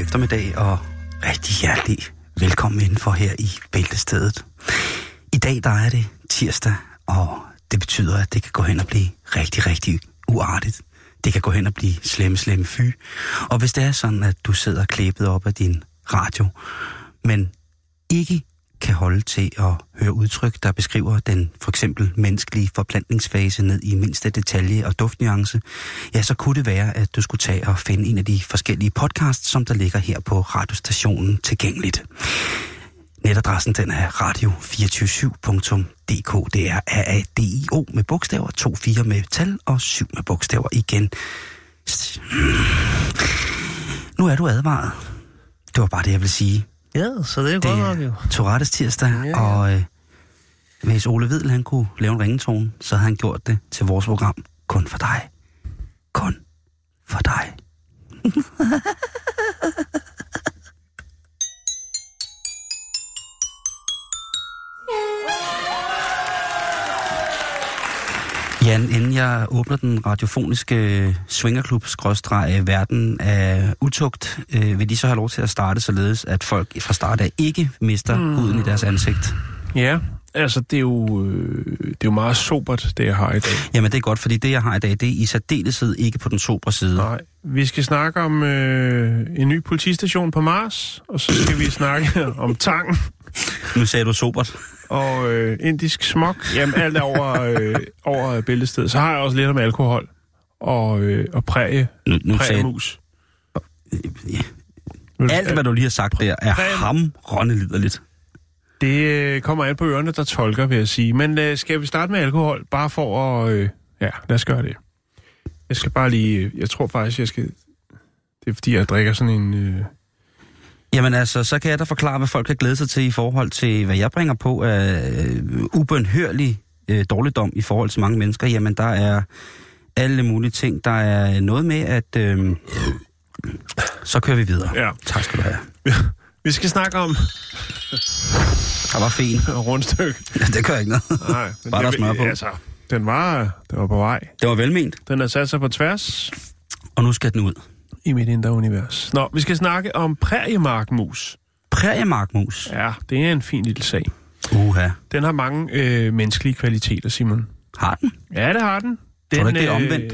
Eftermiddag og rigtig hjertelig velkommen indenfor her i Bæltestedet. I dag der er det tirsdag, og det betyder, at det kan gå hen og blive rigtig, rigtig uartigt. Det kan gå hen og blive slemme fy. Og hvis det er sådan, at du sidder klæbet op af din radio, men ikke kan holde til at høre udtryk, der beskriver den for eksempel menneskelige forplantningsfase ned i mindste detalje og duftnuance, ja, så kunne det være, at du skulle tage og finde en af de forskellige podcasts, som der ligger her på radiostationen tilgængeligt. Netadressen, den er radio247.dk. Det er A-A-D-I-O med bogstaver, 2-4 med tal og 7 med bogstaver igen. Nu er du advaret. Det var bare det, jeg ville sige. Ja, så det er godt nok jo. Tourettes tirsdag, ja. Og hvis Ole Hvidl, han kunne lave en ringetone, så havde han gjort det til vores program. Kun for dig. Kun for dig. Jan, inden jeg åbner den radiofoniske swingerklub-verden af utugt, vil de så have lov til at starte således, at folk fra start af ikke mister huden i deres ansigt? Ja, altså det er jo meget sobert, det jeg har i dag. Jamen det er godt, fordi det jeg har i dag, det er i særdeleshed ikke på den sobre side. Nej, vi skal snakke om en ny politistation på Mars, og så skal vi snakke om Tang. Nu sagde du sobert. Og indisk smog. Jamen alt over Bæltestedet. Så har jeg også lidt om alkohol og præriemus. Alt hvad du lige har sagt der er hamrende liderligt. Det kommer an på ørerne, der tolker, vil jeg sige. Men skal vi starte med alkohol? Bare for at... ja, lad os gøre det. Jeg skal bare lige... Jeg tror faktisk, jeg skal... Det er fordi, jeg drikker sådan en... Jamen altså, så kan jeg da forklare, hvad folk kan glæde sig til i forhold til, hvad jeg bringer på af ubønhørlig dårligdom i forhold til mange mennesker. Jamen, der er alle mulige ting. Der er noget med, at... så kører vi videre. Ja. Tak skal du have. Vi skal snakke om... Der var fint. Og rundstykke. Ja, det gør ikke noget. Nej, men bare der smør på. Altså, den var på vej. Det var velment. Den har sat sig på tværs. Og nu skal den ud. I mit indre univers. Nå, vi skal snakke om præriemarkmus. Præriemarkmus? Ja, det er en fin lille sag. Uha. Den har mange menneskelige kvaliteter, Simon. Har den? Ja, det har den. Tror du ikke, det er omvendt?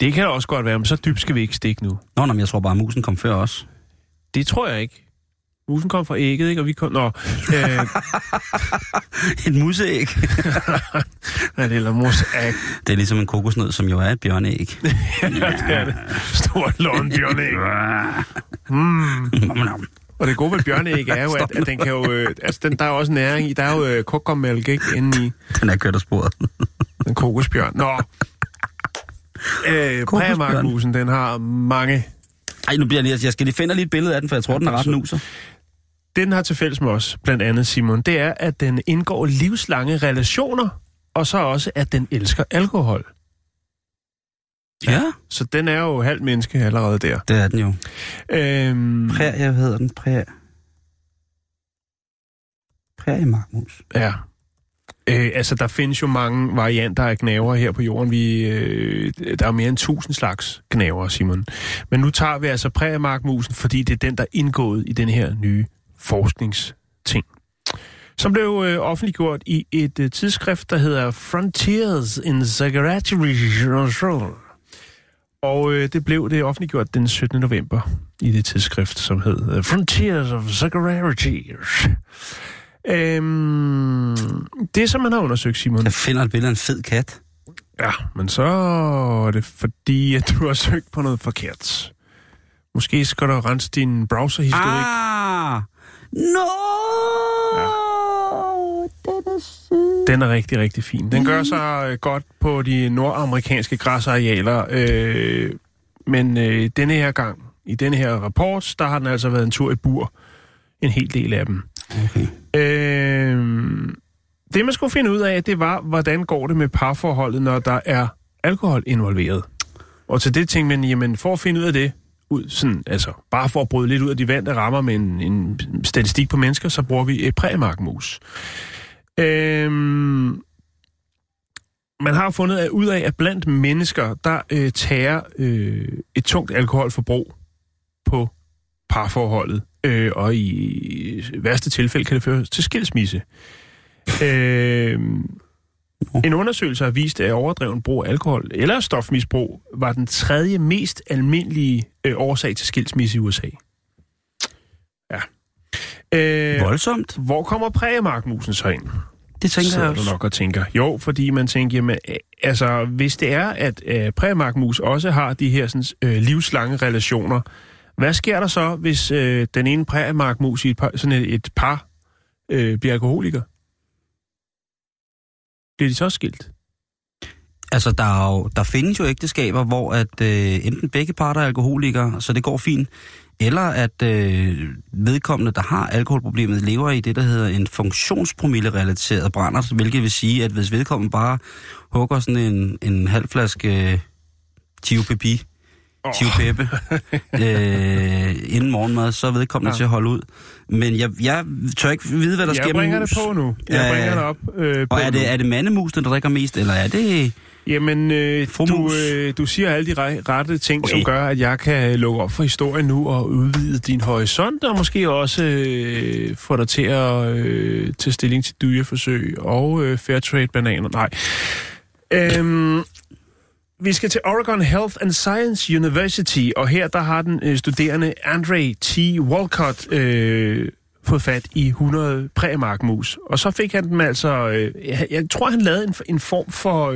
Det kan også godt være, men så dybt skal vi ikke stikke nu. Nå, men jeg tror bare, at musen kom før os. Det tror jeg ikke. Musen kom fra ægget, ikke? Og vi kom... Nå, et museæg. Nej, det er museæg. Det er ligesom en kokosnød, som jo er et bjørneæg. Ja, det er det. Stort lån bjørneæg. Mm. Og det gode ved bjørneæg er jo, at den kan jo... altså, der er jo også næring i. Der er jo kokomælk, ikke? Inde i... Den er kørt af sporet. Den kokosbjørn. Nå. Præriemarkmusen, den har mange... Ej, nu bliver jeg lige... Jeg skal lige finde lige et billede af den, for jeg tror, den er ret nuser. Det, den har til fælles med os, blandt andet Simon, det er, at den indgår livslange relationer, og så også, at den elsker alkohol. Ja. Så den er jo halvt menneske allerede der. Det er den jo. Præriemarkmus. Ja. Altså, der findes jo mange varianter af gnaver her på jorden. Der er mere end 1000 slags gnaver, Simon. Men nu tager vi altså præriemarkmusen, fordi det er den, der er indgået i den her nye forskningsting, som blev offentliggjort i et tidsskrift, der hedder Frontiers in Security Research. Og det blev det offentliggjort den 17. november i det tidsskrift, som hed Frontiers of Security. Det, som man har undersøgt, Simon... Jeg finder et billede af en fed kat. Ja, men så er det fordi, at du har søgt på noget forkert. Måske skal du rense din browserhistorik. Ah! No! Ja. Den er rigtig, rigtig fin. Den gør sig godt på de nordamerikanske græsarealer, men denne her gang, i denne her rapport, der har den altså været en tur i bur. En hel del af dem. Okay. Det, man skulle finde ud af, det var, hvordan går det med parforholdet, når der er alkohol involveret. Og til det tænkte man, jamen for at finde ud af det, bare for at bryde lidt ud af de vante rammer med en statistik på mennesker, så bruger vi et præriemarkmus. Man har fundet ud af, at blandt mennesker, der tager et tungt alkoholforbrug på parforholdet, og i værste tilfælde kan det føre til skilsmisse. En undersøgelse har vist, at overdreven brug af alkohol eller stofmisbrug var den tredje mest almindelige årsag til skilsmisse i USA. Ja. Voldsomt. Hvor kommer præriemarkmusen så ind? Det tænker jeg også. Du nok og tænker. Jo, fordi man tænker, jamen, altså hvis det er, at præriemarkmus også har de her sådan, livslange relationer, hvad sker der så, hvis den ene præriemarkmus i et par bliver alkoholiker? Bliver de så skilt? Altså, der findes jo ægteskaber, hvor at enten begge parter er alkoholikere, så det går fint, eller at vedkommende, der har alkoholproblemet, lever i det, der hedder en funktionspromille-relateret brændert, hvilket vil sige, at hvis vedkommende bare hugger sådan en halv flaske Tio Peppe inden morgenmad, så er vedkommende til at holde ud. Men jeg tør ikke vide, hvad der sker med mus. Jeg bringer det op. Og er det mandemusene, der drikker mest, eller er det... Jamen, du siger alle de rette ting, okay, som gør, at jeg kan lukke op for historien nu og udvide din horisont, og måske også få dig til at tage stilling til dyreforsøg og fairtrade-bananer. Nej. Vi skal til Oregon Health and Science University, og her der har den studerende Andre T. Walcott fået fat i 100 præriemarkmus. Og så fik han dem altså... jeg tror, han lavede en form for...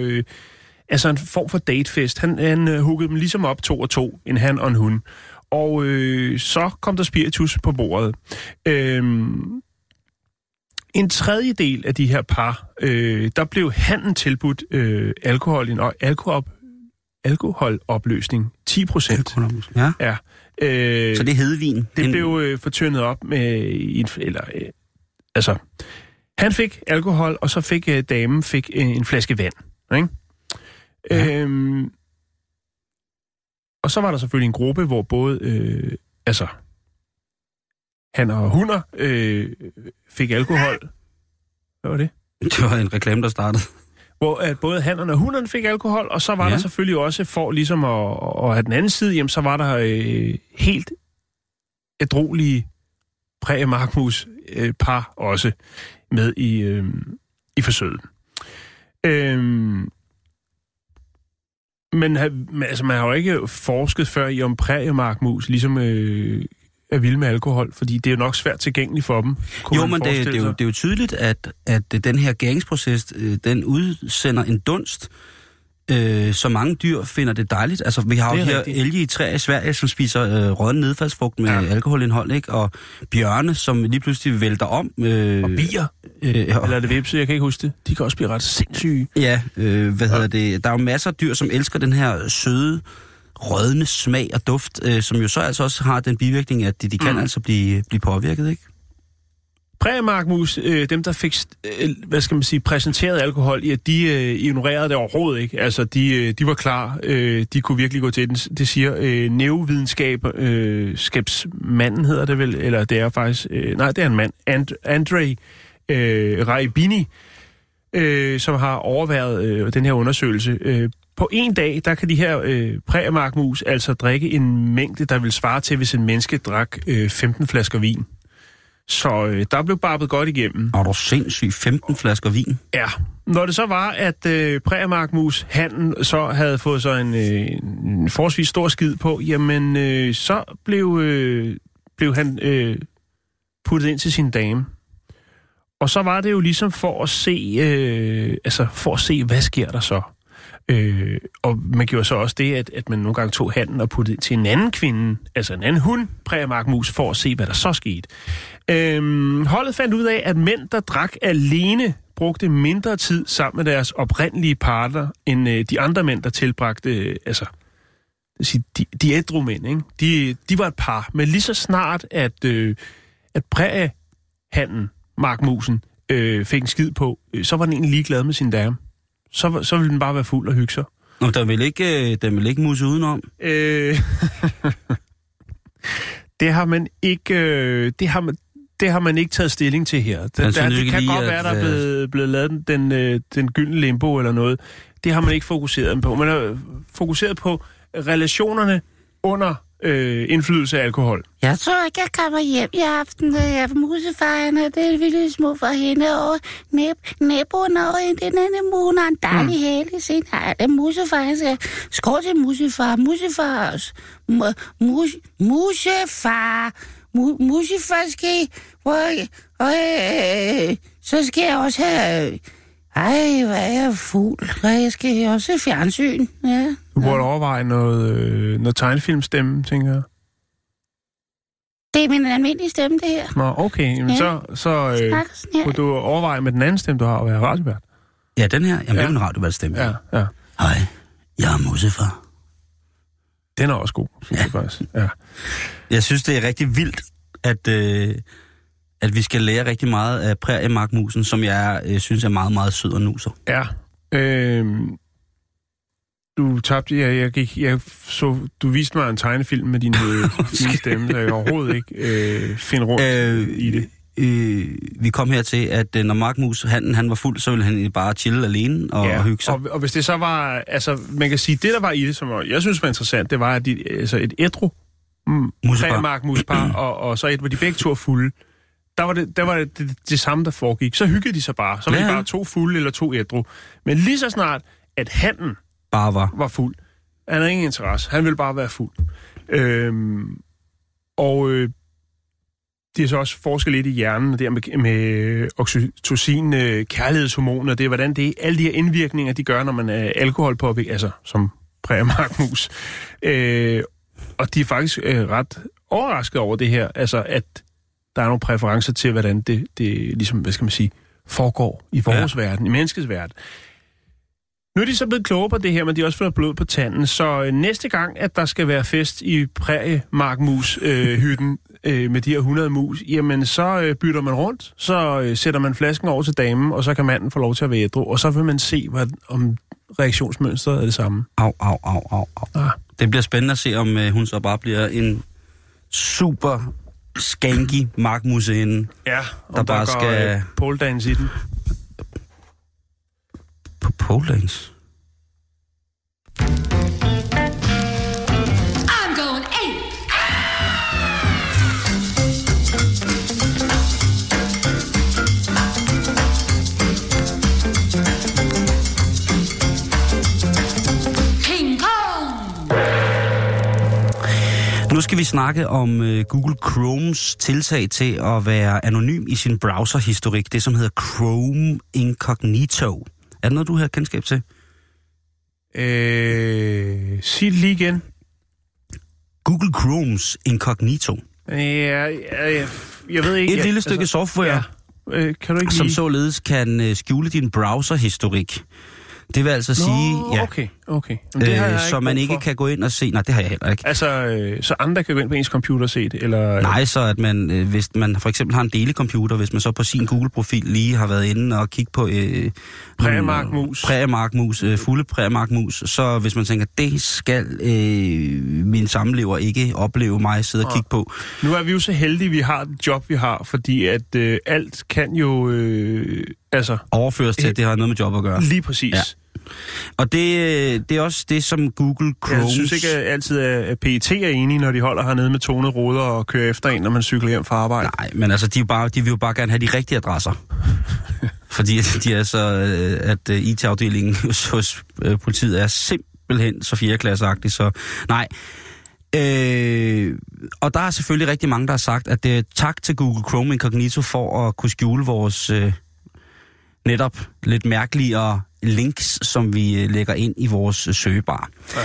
en form for datefest. Han huggede dem ligesom op 2 og 2, en han og en hun. Og så kom der spiritus på bordet. En tredjedel af de her par, der blev hannen tilbudt alkoholopløsning. 10%. Ja. Ja. Så det er hedvin. Det blev fortyndet op med... Han fik alkohol, og så fik damen en flaske vand. Ikke? Ja. Og så var der selvfølgelig en gruppe, hvor både... han og hunder fik alkohol. Hvad var det? Det var en reklame, der startede. Hvor at både hannerne og hunderne fik alkohol, og så var der selvfølgelig også, for ligesom at have den anden side, jamen, så var der helt ædrolige præriemarkmus par også med i forsøget. Men man har jo ikke forsket før i, om præriemarkmus ligesom... er vilde med alkohol, fordi det er jo nok svært tilgængeligt for dem. Det er jo tydeligt, at den her gæringsproces, den udsender en dunst, så mange dyr finder det dejligt. Altså, vi har jo her elge i træer i Sverige, som spiser rådden nedfaldsfrugt med alkoholindhold, ikke? Og bjørne, som lige pludselig vælter om. Og bier. Eller er det vipse, jeg kan ikke huske det. De kan også blive ret sindssyge. Ja, hvad hedder det? Der er jo masser af dyr, som elsker den her søde, rødende smag og duft, som jo så altså også har den bivirkning, at de kan altså blive påvirket, ikke? Præriemarkmus, dem der fik, præsenteret alkohol, ja, de ignorerede det overhovedet ikke. Altså, de var klar, de kunne virkelig gå til den. Det siger neurovidenskabsmanden, hedder det vel, eller det er faktisk, det er en mand, Andrei Raibini, som har overværet den her undersøgelse. På en dag, der kan de her præriemarkmus altså drikke en mængde, der vil svare til, hvis en menneske drak 15 flasker vin. Så der blev barbet godt igennem. Og der var sindssygt 15 flasker vin. Ja. Når det så var, at præriemarkmus-handen så havde fået så en forholdsvis stor skid på, jamen så blev han puttet ind til sin dame. Og så var det jo ligesom for at se, hvad sker der så? Og man gjorde så også det, at man nogle gange tog handen og puttede til en anden kvinde, altså en anden hund, præriemarkmus, for at se, hvad der så skete. Holdet fandt ud af, at mænd, der drak alene brugte mindre tid sammen med deres oprindelige parter, end de andre mænd, der tilbragte, altså, de ædru mænd, ikke? De var et par, men lige så snart, at præriemarkmusen fik en skid på, så var den egentlig ligeglad med sin dame. Så ville den bare være fuld og hygge sig. Nå, der vil ikke musse udenom. Det har man ikke taget stilling til her. Det kan godt være, der er blevet lavet den gyldne limbo eller noget. Det har man ikke fokuseret på. Man har fokuseret på relationerne under indflydelse af alkohol. Jeg tror ikke, jeg kommer hjem i aften. Jeg er på musefejerne, og det er vildt små for hende. Og naboen over i den anden måned, og en dejlig hæle. Se, nej, det er musefejerne, så jeg skår til musefar. Så skal jeg også have... Ej, hvor er jeg fuld. Jeg skal også have fjernsyn. Ja. Du burde overveje noget tegnefilmstemme, tænker jeg. Det er min almindelige stemme, det her. Nå, okay. Jamen, ja. Så kunne du overveje med den anden stemme, du har at være radiovært. Ja, den her. Jamen, det er en radiovært stemme. Ja. Hej, jeg er musefar. Den er også god, synes jeg. Jeg synes, det er rigtig vildt, at vi skal lære rigtig meget af præriemarkmusen, som jeg synes er meget, meget sød og nuser. Ja. Du tabte... Du viste mig en tegnefilm med din stemme, der jeg overhovedet ikke finder rundt i det. Vi kom her til, at når markmus han var fuld, så ville han bare chille alene og hygge sig. Og hvis det så var... Altså, man kan sige, det der var i det, som jeg synes var interessant, det var, at et ædru præriemarkmuspar, og så et, hvor de begge to er fulde. Der var det samme, der foregik. Så hyggede de sig bare. Så var de bare to fulde eller to ædru. Men lige så snart, at hannen bare var fuld. Han havde ingen interesse. Han ville bare være fuld. Det er så også forskel lidt i hjernen, der med oxytocin, kærlighedshormoner, det er hvordan det er. Alle de her indvirkninger, de gør, når man er alkoholpåvirket, altså som præriemarkmus. Og de er faktisk ret overrasket over det her, altså at der er nogle præferencer til, hvordan det ligesom, hvad skal man sige, foregår i vores verden, i menneskets verden. Nu er de så blevet klogere på det her, men de er også fået blod på tanden, så næste gang, at der skal være fest i præriemarkmushytten med de her 100 mus, jamen så bytter man rundt, så sætter man flasken over til damen, og så kan manden få lov til at være ædru, og så vil man se, om reaktionsmønstret er det samme. Au. Ah. Det bliver spændende at se, om hun så bare bliver en super... skanky markmusehinde. Ja, og der bare går skal... pole dance i den. Pole dance? I'm going eight! King Kong! Nu skal vi snakke om Google Chromes tiltag til at være anonym i sin browserhistorik, det som hedder Chrome Incognito. Er det noget, du har kendskab til? Sig det lige igen. Google Chromes Incognito. Jeg ved ikke... Et lille stykke software, kan du ikke som således kan skjule din browserhistorik. Det vil altså sige, så man ikke kan gå ind og se... Nej, det har jeg heller ikke. Altså, så andre kan gå ind på ens computer og se det? Eller... Nej, så at man, hvis man for eksempel har en delecomputer, hvis man så på sin Google-profil lige har været inde og kigge på... præriemarkmus. Fulde præriemarkmus. Så hvis man tænker, det skal min samlever ikke opleve mig sidde og kigge på. Nu er vi jo så heldige, vi har et job, vi har, fordi at alt kan jo... overføres til, at det har noget med job at gøre. Lige præcis. Ja. Og det er også det, som Google Chrome... Jeg synes ikke altid, at PET er enige, når de holder hernede med tonede ruder og kører efter en, når man cykler hjem fra arbejde. Nej, men altså, de vil jo bare gerne have de rigtige adresser. Fordi de er så, at IT-afdelingen hos politiet er simpelthen så fjerdeklasseagtig, så nej... og der er selvfølgelig rigtig mange, der har sagt, at tak til Google Chrome Incognito for at kunne skjule vores... netop lidt mærkeligere links, som vi lægger ind i vores søgebar. Ja.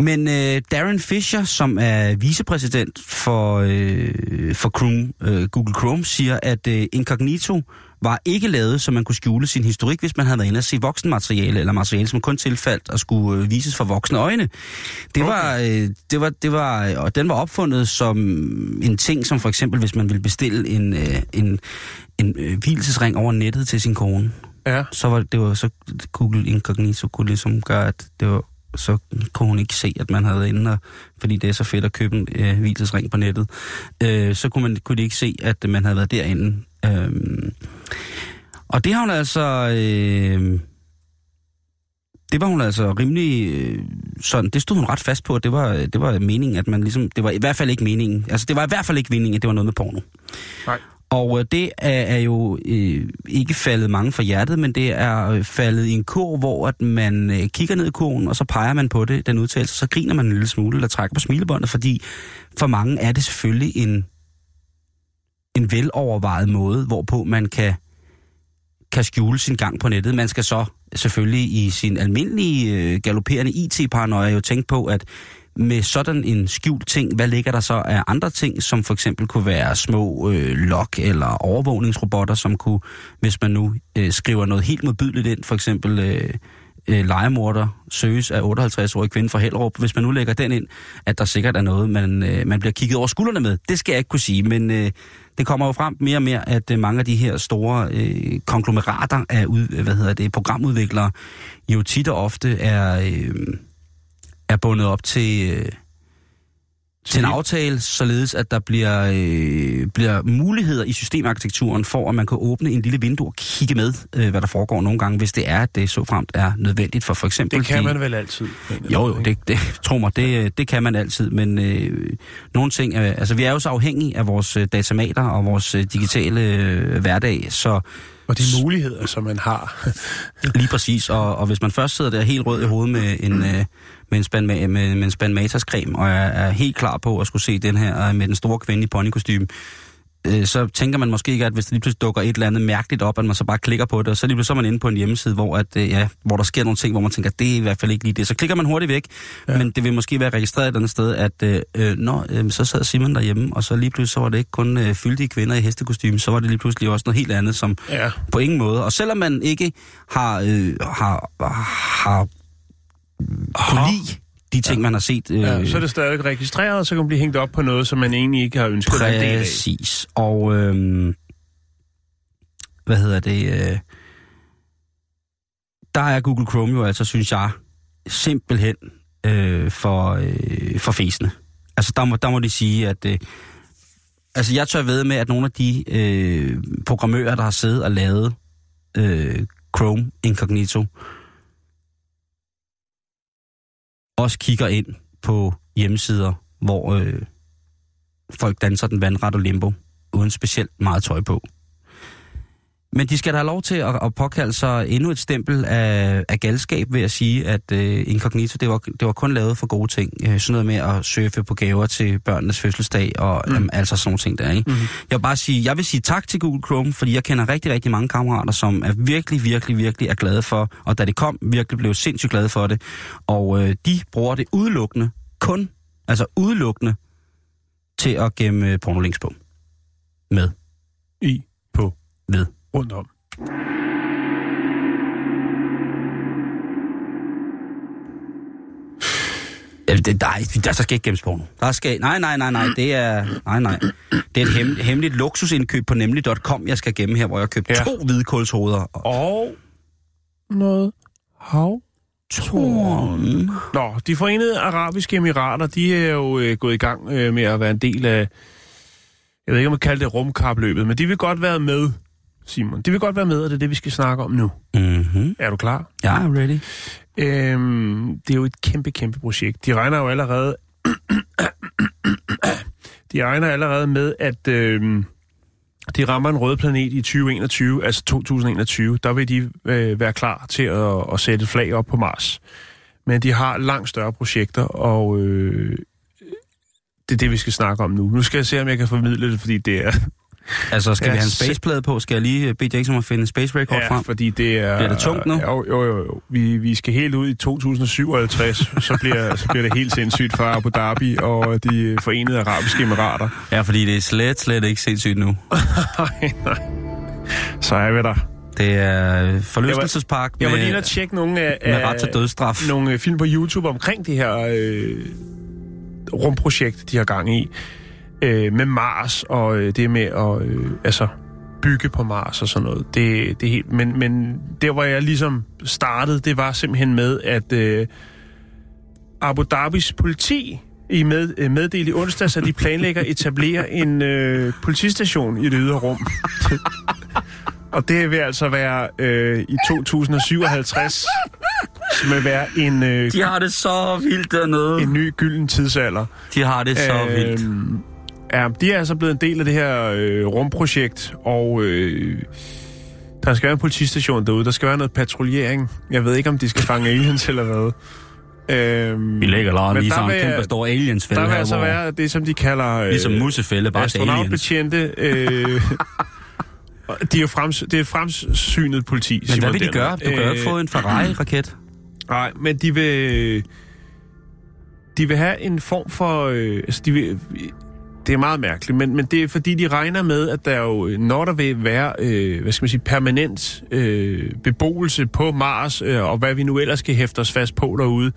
Men Darren Fisher, som er vicepræsident for Chrome, Google Chrome, siger, at Incognito var ikke lavet, så man kunne skjule sin historik, hvis man havde været inde og se voksenmateriale, eller materiale, som kun tilfaldt og skulle vises for voksne øjne. Og den var opfundet som en ting, som for eksempel, hvis man ville bestille en hvilesesring over nettet til sin kone. Ja. Så Google Incognito kunne ligesom gøre, at det var... så kunne hun ikke se, at man havde inde, og, fordi det er så fedt at købe en hvilesesring på nettet, så kunne de ikke se, at man havde været derinde. Og det har hun altså... det var hun altså rimelig sådan... Det stod hun ret fast på, at det var meningen, at man ligesom... Det var i hvert fald ikke meningen. Altså, det var i hvert fald ikke meningen, at det var noget med porno. Nej. Og det er jo ikke faldet mange for hjertet, men det er faldet i en kurv, hvor at man kigger ned i kurven, og så peger man på det, den udtalelse, så griner man en lille smule, eller trækker på smilebåndet, fordi for mange er det selvfølgelig en velovervejet måde, hvorpå man kan skjule sin gang på nettet. Man skal så selvfølgelig i sin almindelige galopperende IT-paranoia jo tænke på, at med sådan en skjult ting, hvad ligger der så af andre ting, som for eksempel kunne være små log- eller overvågningsrobotter, som kunne, hvis man nu skriver noget helt modbydeligt ind, for eksempel legemorder søges af 58-årig kvinde fra Hellerup, hvis man nu lægger den ind, at der sikkert er noget, man bliver kigget over skuldrene med. Det skal jeg ikke kunne sige, men det kommer jo frem mere og mere, at mange af de her store konglomerater af programudviklere jo tit og ofte er bundet op til en aftale, således at der bliver muligheder i systemarkitekturen for, at man kan åbne en lille vindue og kigge med, hvad der foregår nogle gange, hvis det er, at det så fremt er nødvendigt for eksempel... Det kan man vel altid? Jo, det tror mig, det kan man altid, men nogle ting... vi er jo så afhængige af vores datamater og vores digitale hverdag, så... Og de muligheder, som man har. Lige præcis, og hvis man først sidder der helt rød i hovedet med en spand materscreme, og er helt klar på at skulle se den her med den store kvinde i ponykostyme, så tænker man måske ikke, at hvis det lige pludselig dukker et eller andet mærkeligt op, at man så bare klikker på det, og så lige pludselig er man inde på en hjemmeside, hvor der sker nogle ting, hvor man tænker, at det er i hvert fald ikke lige det. Så klikker man hurtigt væk, ja. Men det vil måske være registreret et eller andet sted, at så sad Simon derhjemme, og så lige pludselig så var det ikke kun fyldige kvinder i hestekostyme, så var det lige pludselig også noget helt andet, som på ingen måde. Og selvom man ikke har de ting, man har set... så er det stadig registreret, og så kan man blive hængt op på noget, som man egentlig ikke har ønsket dig en del af. Præcis. Og der er Google Chrome jo altså, synes jeg, simpelthen for fæsende. Altså, der må de sige, at... jeg tør ved med, at nogle af de programmører, der har siddet og lavet Chrome Incognito, også kigger ind på hjemmesider, hvor folk danser den vandret og limbo, uden specielt meget tøj på. Men de skal da have lov til at påkalde sig endnu et stempel af galskab ved at sige, at Incognito, det var kun lavet for gode ting. Sådan noget med at surfe på gaver til børnenes fødselsdag og altså sådan nogle ting der, ikke? Mm-hmm. Jeg vil sige tak til Google Chrome, fordi jeg kender rigtig, rigtig mange kammerater, som er virkelig, virkelig, virkelig er glade for, og da det kom, virkelig blev sindssygt glade for det. Og de bruger det udelukkende til at gemme pornolinks på. Med. I. På. Ved. Rundt om. Ja, der skal ikke gemmes porno. Der skal... Nej, det er... Nej. Det er et hemmeligt luksusindkøb på nemlig.com, jeg skal gemme her, hvor jeg købte 2 hvidkålshoveder. Og noget hav. Torn. Nå, De Forenede Arabiske Emirater, de er jo gået i gang med at være en del af... Jeg ved ikke, om man kalder det rumkapløbet, men de vil godt være med... Simon, det vil godt være med, og det er det, vi skal snakke om nu. Mm-hmm. Er du klar? Ja, yeah, ready. Det er jo et kæmpe, kæmpe projekt. De regner allerede med, at de rammer en rød planet i 2021, altså 2021. Der vil de være klar til at sætte flag op på Mars. Men de har langt større projekter, og det er det, vi skal snakke om nu. Nu skal jeg se, om jeg kan formidle det, fordi det er... Altså, skal vi have en spaceplade på? Skal jeg lige bede Jackson om at finde space record frem? Ja, fordi det er... Bliver det tungt nu? Jo. Vi skal helt ud i 2057, så bliver det helt sindssygt fra Abu Dhabi og de forenede arabiske emirater. Ja, fordi det er slet ikke sindssygt nu. Nej. Så er vi der. Det er forlystelsespark med... Jeg var lige nødt til at tjekke med ret til dødsstraf. Nogle film på YouTube omkring det her rumprojekt, de har gang i. Med Mars og det med at bygge på Mars og sådan noget. Det er helt, men der, hvor jeg ligesom startede, det var simpelthen med, at Abu Dhabis politi meddelte i onsdags, at de planlægger at etablere en politistation i det ydre rum. Og det vil altså være i 2057, som vil være en... de har det så vildt dernede. En ny gylden tidsalder. De har det så vildt. Ja, de er altså blevet en del af det her rumprojekt, og der skal være en politistation derude. Der skal være noget patruljering. Jeg ved ikke, om de skal fange aliens eller hvad. Vi lægger laren lige sådan en kæmpe stor aliensfælde her. Der vil altså være det, som de kalder... ligesom musefælde, bare til aliens. Astronautbetjente... Det er fremsynet politi. Men hvad vil de gøre? Du kan jo ikke få en Ferrari-raket. Nej, men de vil have en form for... det er meget mærkeligt, men det er fordi, de regner med, at der jo, når der vil være permanent beboelse på Mars, og hvad vi nu ellers skal hæfte os fast på derude,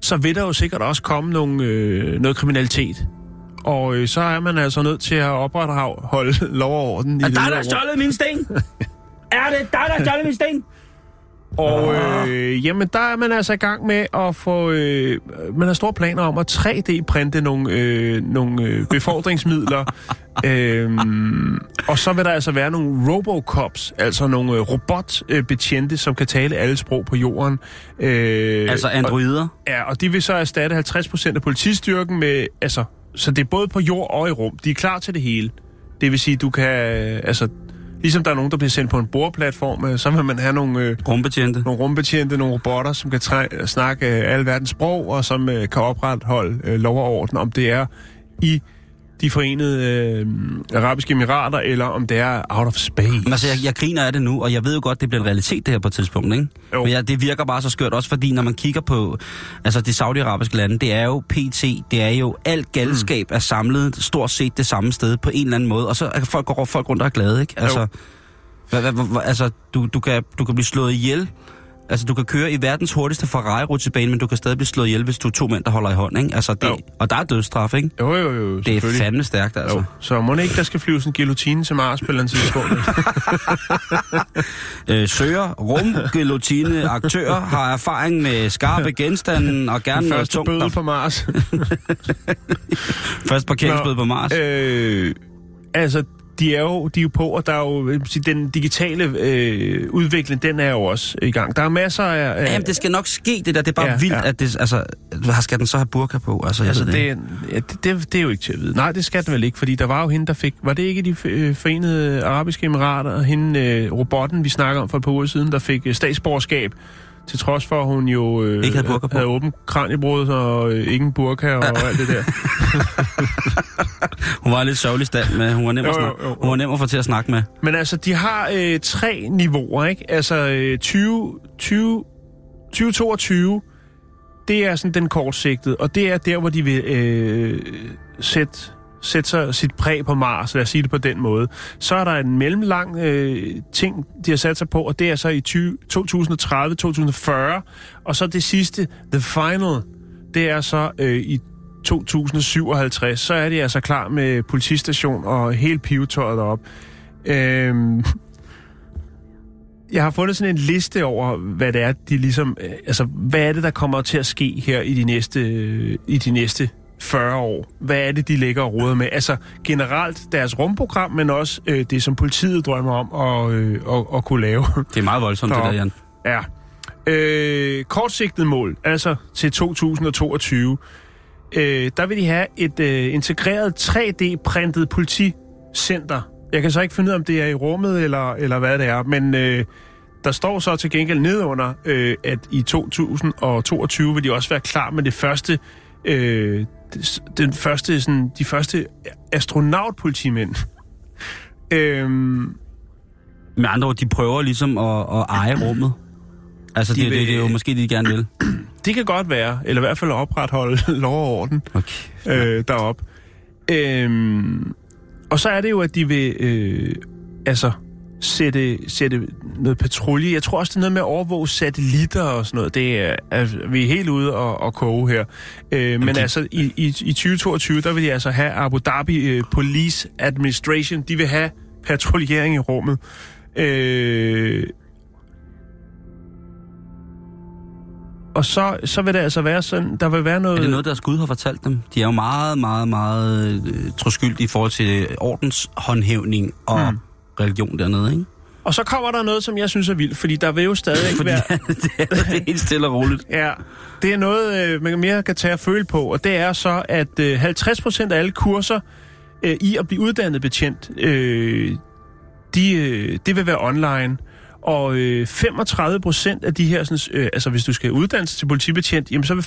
så vil der jo sikkert også komme noget kriminalitet. Og så er man altså nødt til at opretholde lov og orden. Er der, der stjålet min sten? Er det der, der stjålet min sten? Og jamen, der er man altså i gang med at få... man har store planer om at 3D-printe nogle befordringsmidler. Og så vil der altså være nogle Robocops, altså nogle robotbetjente, som kan tale alle sprog på jorden. Altså androider? Og de vil så erstatte 50% af politistyrken med... Så det er både på jord og i rum. De er klar til det hele. Det vil sige, du kan... ligesom der er nogen, der bliver sendt på en boreplatform, så vil man have nogle... rumbetjente. Nogle rumbetjente, nogle robotter, som kan snakke alle verdens sprog, og som kan opretholde lov og orden, om det er i de forenede arabiske emirater, eller om det er out of space. Altså, jeg griner af det nu, og jeg ved jo godt, det bliver en realitet, det her på et tidspunkt, ikke? Jo. Men det virker bare så skørt, også fordi, når man kigger på de saudiarabiske lande, det er jo PT, det er jo alt galskab er samlet stort set det samme sted på en eller anden måde, og så kan folk rundt og er glade, ikke? Du kan blive slået ihjel. Altså, du kan køre i verdens hurtigste Ferrari-rutsjebane, men du kan stadig blive slået ihjel, hvis du er 2 mænd, der holder i hånd, ikke? Og der er dødsstraf, ikke? Jo, det er fandme stærkt, altså. Jo. Så må det ikke, der skal flyves en guillotine til Mars på en tidspunkt? Søger, rumguillotine, aktører har erfaring med skarpe genstande og gerne noget tungt. Første bøde på Mars. Første parkeringsbøde på Mars. De er jo på, og der er jo den digitale udvikling, den er jo også i gang. Der er masser af... Jamen, det skal nok ske, det der. Det er bare vildt, at det... skal den så have burka på? Det er jo ikke til at vide. Nej, det skal den vel ikke, fordi der var jo hende, der fik... Var det ikke de forenede arabiske emirater, og hende, robotten, vi snakker om for et par uger siden, der fik statsborgerskab, til trods for, at hun jo ikke havde åbent kraniebrud og ingen burka og alt det der. Hun var lidt sørgelig stand med. Hun var nem at få til at snakke med. Men altså, de har 3 niveauer, ikke? Altså, 2022, det er sådan den kortsigtede, og det er der, hvor de vil sætte sig sit præg på Mars, lad os sige det på den måde. Så er der en mellemlang ting, de har sat sig på, og det er så i 2030-2040. Og så det sidste, the final, det er så i 2057. Så er de altså klar med politistation og hele pivetøjet deroppe. Jeg har fundet sådan en liste over, hvad det er, de ligesom... hvad er det, der kommer til at ske her i de næste... 40 år. Hvad er det, de ligger og roder med? Altså generelt deres rumprogram, men også det, som politiet drømmer om at kunne lave. Det er meget voldsomt, det der, Jan. Ja. Kortsigtet mål, altså til 2022, der vil de have et integreret 3D-printet politicenter. Jeg kan så ikke finde ud af, om det er i rummet, eller hvad det er, men... der står så til gengæld nedenunder, at i 2022 vil de også være klar med det første... de første astronautpolitimænd. Med andre ord, de prøver ligesom at eje rummet. Altså, det er jo måske, de gerne vil. Det kan godt være, eller i hvert fald opretholde lov og orden deroppe. Og så er det jo, at de vil sætte noget patrulje. Jeg tror også, det er noget med at overvåge satellitter og sådan noget. Det er, vi er helt ude og koge her. Men altså, i 2022, der vil de altså have Abu Dhabi Police Administration. De vil have patruljering i rummet. Og så vil det altså være sådan, der vil være noget... Er det noget, deres Gud har fortalt dem? De er jo meget, meget, meget troskyldige i forhold til ordenshåndhævning og religion dernede, ikke? Og så kommer der noget, som jeg synes er vildt, fordi der vil jo stadig ikke være... det er helt stille og roligt. Ja, det er noget, man mere kan tage og føle på, og det er så, at 50% af alle kurser i at blive uddannet betjent, det vil være online. Og 35% af de her, sådan, altså hvis du skal uddannes til politibetjent, jamen så vil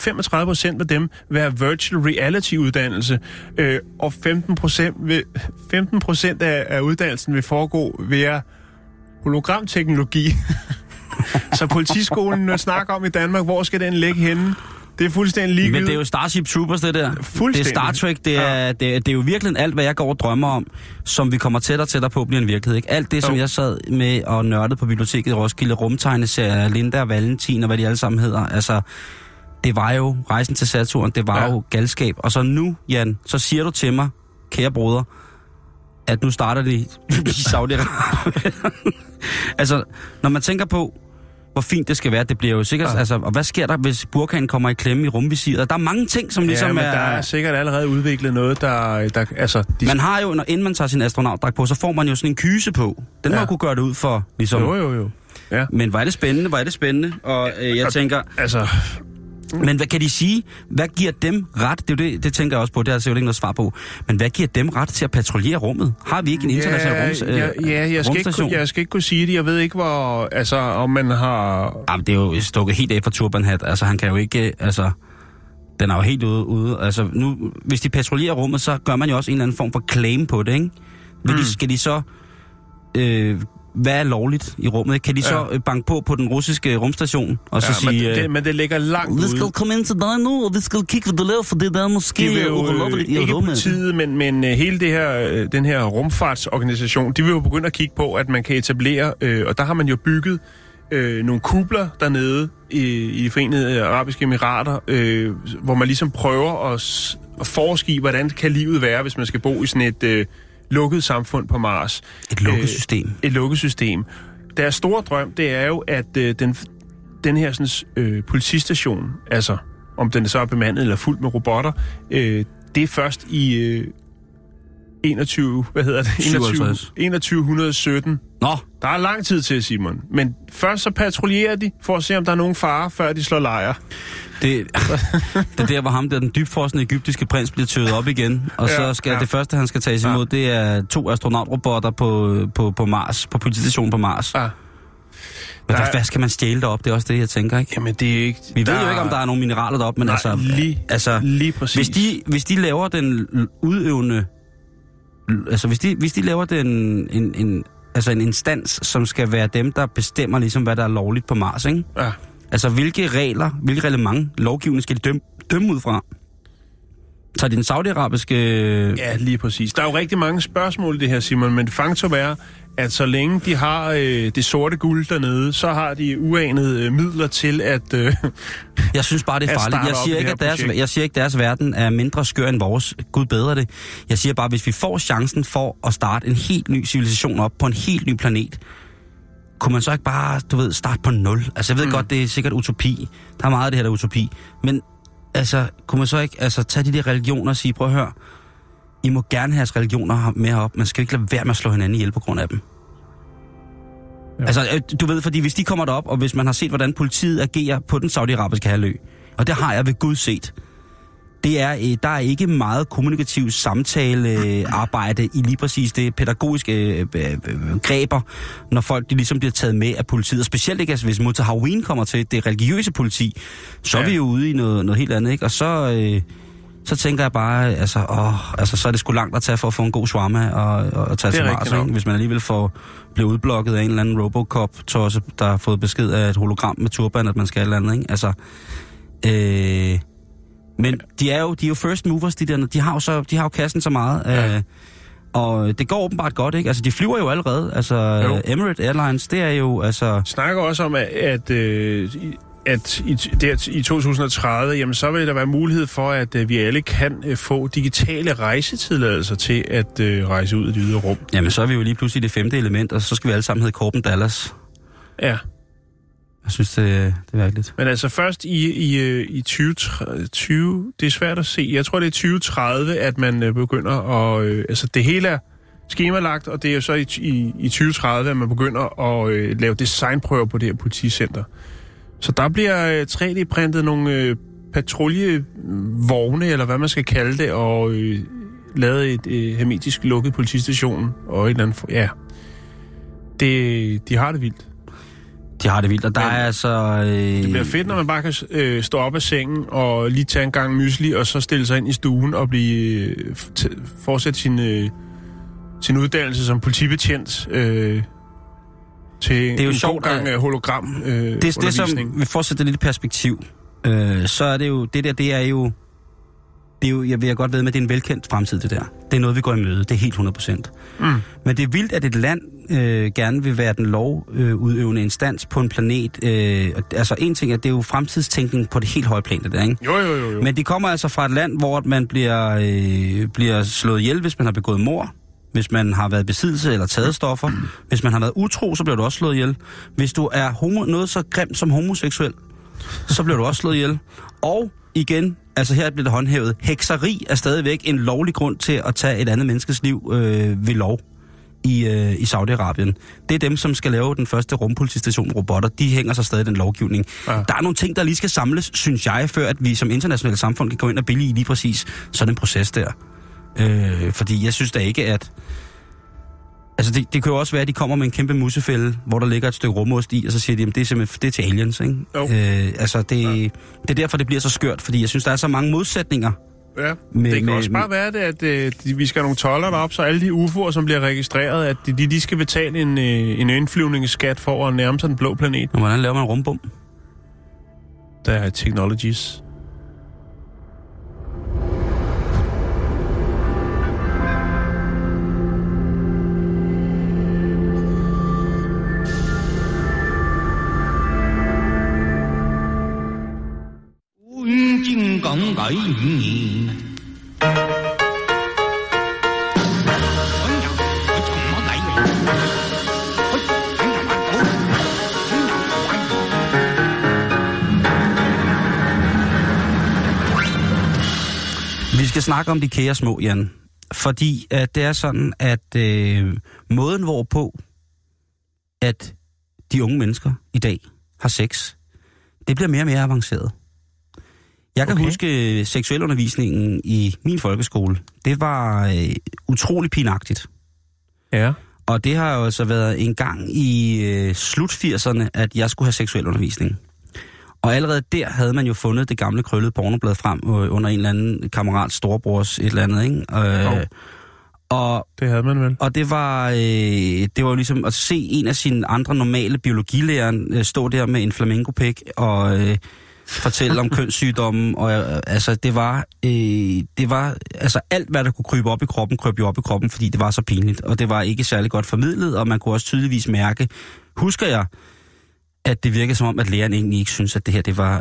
35% af dem være virtual reality-uddannelse. Og 15% af uddannelsen vil foregå via hologramteknologi. Så politiskolen, når snakker om i Danmark, hvor skal den ligge henne? Det er fuldstændig ligegyldigt. Men det er jo Starship Troopers, det der. Det er Star Trek, det er jo virkelig alt, hvad jeg går og drømmer om, som vi kommer tættere og tættere på, bliver en virkelighed. Ikke? Alt det, som jeg sad med og nørdede på biblioteket i Roskilde, rumtegneserier, Linda og Valentin og hvad de alle sammen hedder. Altså, det var jo rejsen til Saturn, det var jo galskab. Og så nu, Jan, så siger du til mig, kære broder, at nu starter de i Saudi-Arabien. Altså, når man tænker på, hvor fint det skal være, det bliver jo sikkert... Ja. Altså, og hvad sker der, hvis burkaen kommer i klemme i rumvisiret? Der er mange ting, som ligesom er... Ja, men der er sikkert allerede udviklet noget, der altså... Man har jo, inden man tager sin astronautdragt på, så får man jo sådan en kyse på. Den må kunne gøre det ud for, ligesom... Jo. Ja. Men hvor er det spændende, og jeg tænker... Altså... Men hvad kan de sige? Hvad giver dem ret? Det er jo det tænker jeg også på, det har jeg selvfølgelig ikke noget svar på. Men hvad giver dem ret til at patruljere rummet? Har vi ikke en international rumstation? Jeg skal ikke kunne sige det. Jeg ved ikke, hvor... Altså, om man har... Jamen, det er jo stukket helt af fra Turban Hat. Altså, han kan jo ikke... Altså, den er jo helt ude. Altså, nu, hvis de patruljerer rummet, så gør man jo også en eller anden form for claim på det, ikke? Skal de så... hvad er lovligt i rummet? Kan de så banke på den russiske rumstation og så sige... Men det ligger langt ude. Vi skal komme ind til dig nu, og vi skal kigge, hvad du laver, for det der måske de er ulovligt i rummet. Ikke politiet, men hele det her, den her rumfartsorganisation, de vil jo begynde at kigge på, at man kan etablere, og der har man jo bygget nogle kubler dernede i Forenede Arabiske Emirater, hvor man ligesom prøver at forske i, hvordan kan livet være, hvis man skal bo i sådan et... lukket samfund på Mars. Et lukket system. Et lukket system. Deres store drøm, det er jo, at den her sådan, politistation, altså om den så er bemandet eller fuldt med robotter, det er først i 2117. Nå! Der er lang tid til, Simon. Men først så patruljerer de for at se, om der er nogen fare, før de slår lejre. Det er der, hvor ham der, den dybfrosne egyptiske prins, bliver tøet op igen. Og så skal det første, han skal tages imod, det er 2 astronautrobotter på Mars, på politistationen på Mars. Ja. Men hvad skal man stjæle derop? Det er også det, jeg tænker, ikke? Jamen, det er ikke... Vi ved jo ikke, om der er nogle mineraler derop, men lige præcis. Hvis de laver den udøvende... Altså, hvis de laver den en instans, som skal være dem, der bestemmer ligesom, hvad der er lovligt på Mars, ikke? Ja. Altså, hvilke regler, hvilke relevant lovgivning skal de dømme ud fra? Tager de den saudiarabiske... Ja, lige præcis. Der er jo rigtig mange spørgsmål i det her, Simon, men faktum er, at så længe de har det sorte guld dernede, så har de uanede midler til at... Jeg synes bare, det er farligt. Jeg siger ikke, at deres verden er mindre skør end vores. Gud bedre det. Jeg siger bare, hvis vi får chancen for at starte en helt ny civilisation op på en helt ny planet, kunne man så ikke bare, starte på 0? Altså, jeg ved godt, det er sikkert utopi. Der er meget af det her, der er utopi. Men altså, kunne man så ikke tage de der religioner og sige, prøv at høre, I må gerne have jeres religioner med herop, man skal ikke lade være med at slå hinanden ihjel på grund af dem. Ja. Altså, du ved, fordi hvis de kommer derop, og hvis man har set, hvordan politiet agerer på den saudiarabiske halvø, og det har jeg ved Gud set, der er ikke meget kommunikativ samtalearbejde i lige præcis det pædagogiske greber, når folk de ligesom bliver taget med af politiet. Og specielt ikke, altså, hvis Mutahawin kommer til det religiøse politi, så er vi jo ude i noget helt andet, ikke? Og så... så tænker jeg bare, altså, så er det sgu langt at tage for at få en god shawarma og tage til Mars, ikke? Hvis man alligevel får blive udblokket af en eller anden Robocop-tosse, der har fået besked af et hologram med turban, at man skal et eller andet, ikke? Altså, men de er jo first movers, de der, de har jo kassen så meget, ja. Og det går åbenbart godt, ikke? Altså, de flyver jo allerede, altså jo. Emirates Airlines, det er jo, altså... Snakker også om, at i 2030, jamen, så vil der være mulighed for, at vi alle kan få digitale rejsetilladelser til at rejse ud i det ydre rum. Jamen, så er vi jo lige pludselig det femte element, og så skal vi alle sammen hedde Corben Dallas. Ja. Jeg synes, det er virkelig. Men altså først i 2020, det er svært at se. Jeg tror, det er 2030, at man begynder at... altså, det hele er skemalagt, og det er jo så i 2030, at man begynder at lave designprøver på det her politicenter. Så der bliver 3D-printet nogle patruljevogne, eller hvad man skal kalde det, og lavet et hermetisk lukket politistation, og et eller andet... Ja, de har det vildt. De har det vildt, og der er altså... Det bliver fedt, når man bare kan stå op af sengen og lige tage en gang mysli, og så stille sig ind i stuen og fortsætte sin uddannelse som politibetjent til det er jo en sjovt, god gang af hologram det som, vi fortsætter lidt i perspektiv, så er det jo... Det er jo, jeg vil godt ved med, at det er en velkendt fremtid, det der. Det er noget, vi går i møde. Det er helt 100%. Men det er vildt, at et land gerne vil være den lovudøvende instans på en planet. Altså, en ting er, det er jo fremtidstænkning på det helt høje plan, det der, ikke? Jo. Men det kommer altså fra et land, hvor man bliver slået ihjel, hvis man har begået mord. Hvis man har været i besiddelse eller taget stoffer. Hvis man har været utro, så bliver du også slået ihjel. Hvis du er noget så grimt som homoseksuel, så bliver du også slået ihjel. Og igen... Altså her bliver det håndhævet. Hekseri er stadigvæk en lovlig grund til at tage et andet menneskes liv ved lov i Saudi-Arabien. Det er dem, som skal lave den første rumpolitistation robotter. De hænger sig stadig i den lovgivning. Ja. Der er nogle ting, der lige skal samles, synes jeg, før at vi som internationalt samfund kan gå ind og billige lige præcis sådan en proces der. Fordi jeg synes da ikke, at... Altså det kan jo også være, at de kommer med en kæmpe musefælde, hvor der ligger et stykke rumost i, og så siger de, at det er simpelthen det er til aliens, ikke? Det er derfor, det bliver så skørt, fordi jeg synes, der er så mange modsætninger. Ja, det kan også bare være det, at vi skal have nogle toller derop, så alle de UFO'er, som bliver registreret, at de skal betale en indflyvningsskat for at nærme sig den blå planet. Og hvordan laver man en rumbom? Der er technologies... Vi skal snakke om de kære små, Jan. Fordi at det er sådan, at måden hvorpå, at de unge mennesker i dag har sex, det bliver mere og mere avanceret. Jeg kan huske seksuelundervisningen i min folkeskole. Det var utrolig pinagtigt. Ja. Og det har jo altså været en gang i slut 80'erne, at jeg skulle have seksuelundervisning. Og allerede der havde man jo fundet det gamle krøllede pornoblad frem under en eller anden kammerats storebrors et eller andet, ikke? Og det havde man vel. Og det var jo ligesom at se en af sine andre normale biologilærere stå der med en flamingopæk og... fortælle om kønssygdomme, og altså, det var altså alt, hvad der kunne krybe op i kroppen, kryb jo op i kroppen, fordi det var så pinligt, og det var ikke særlig godt formidlet, og man kunne også tydeligvis mærke, husker jeg, at det virkede som om, at læreren egentlig ikke synes, at det her, det var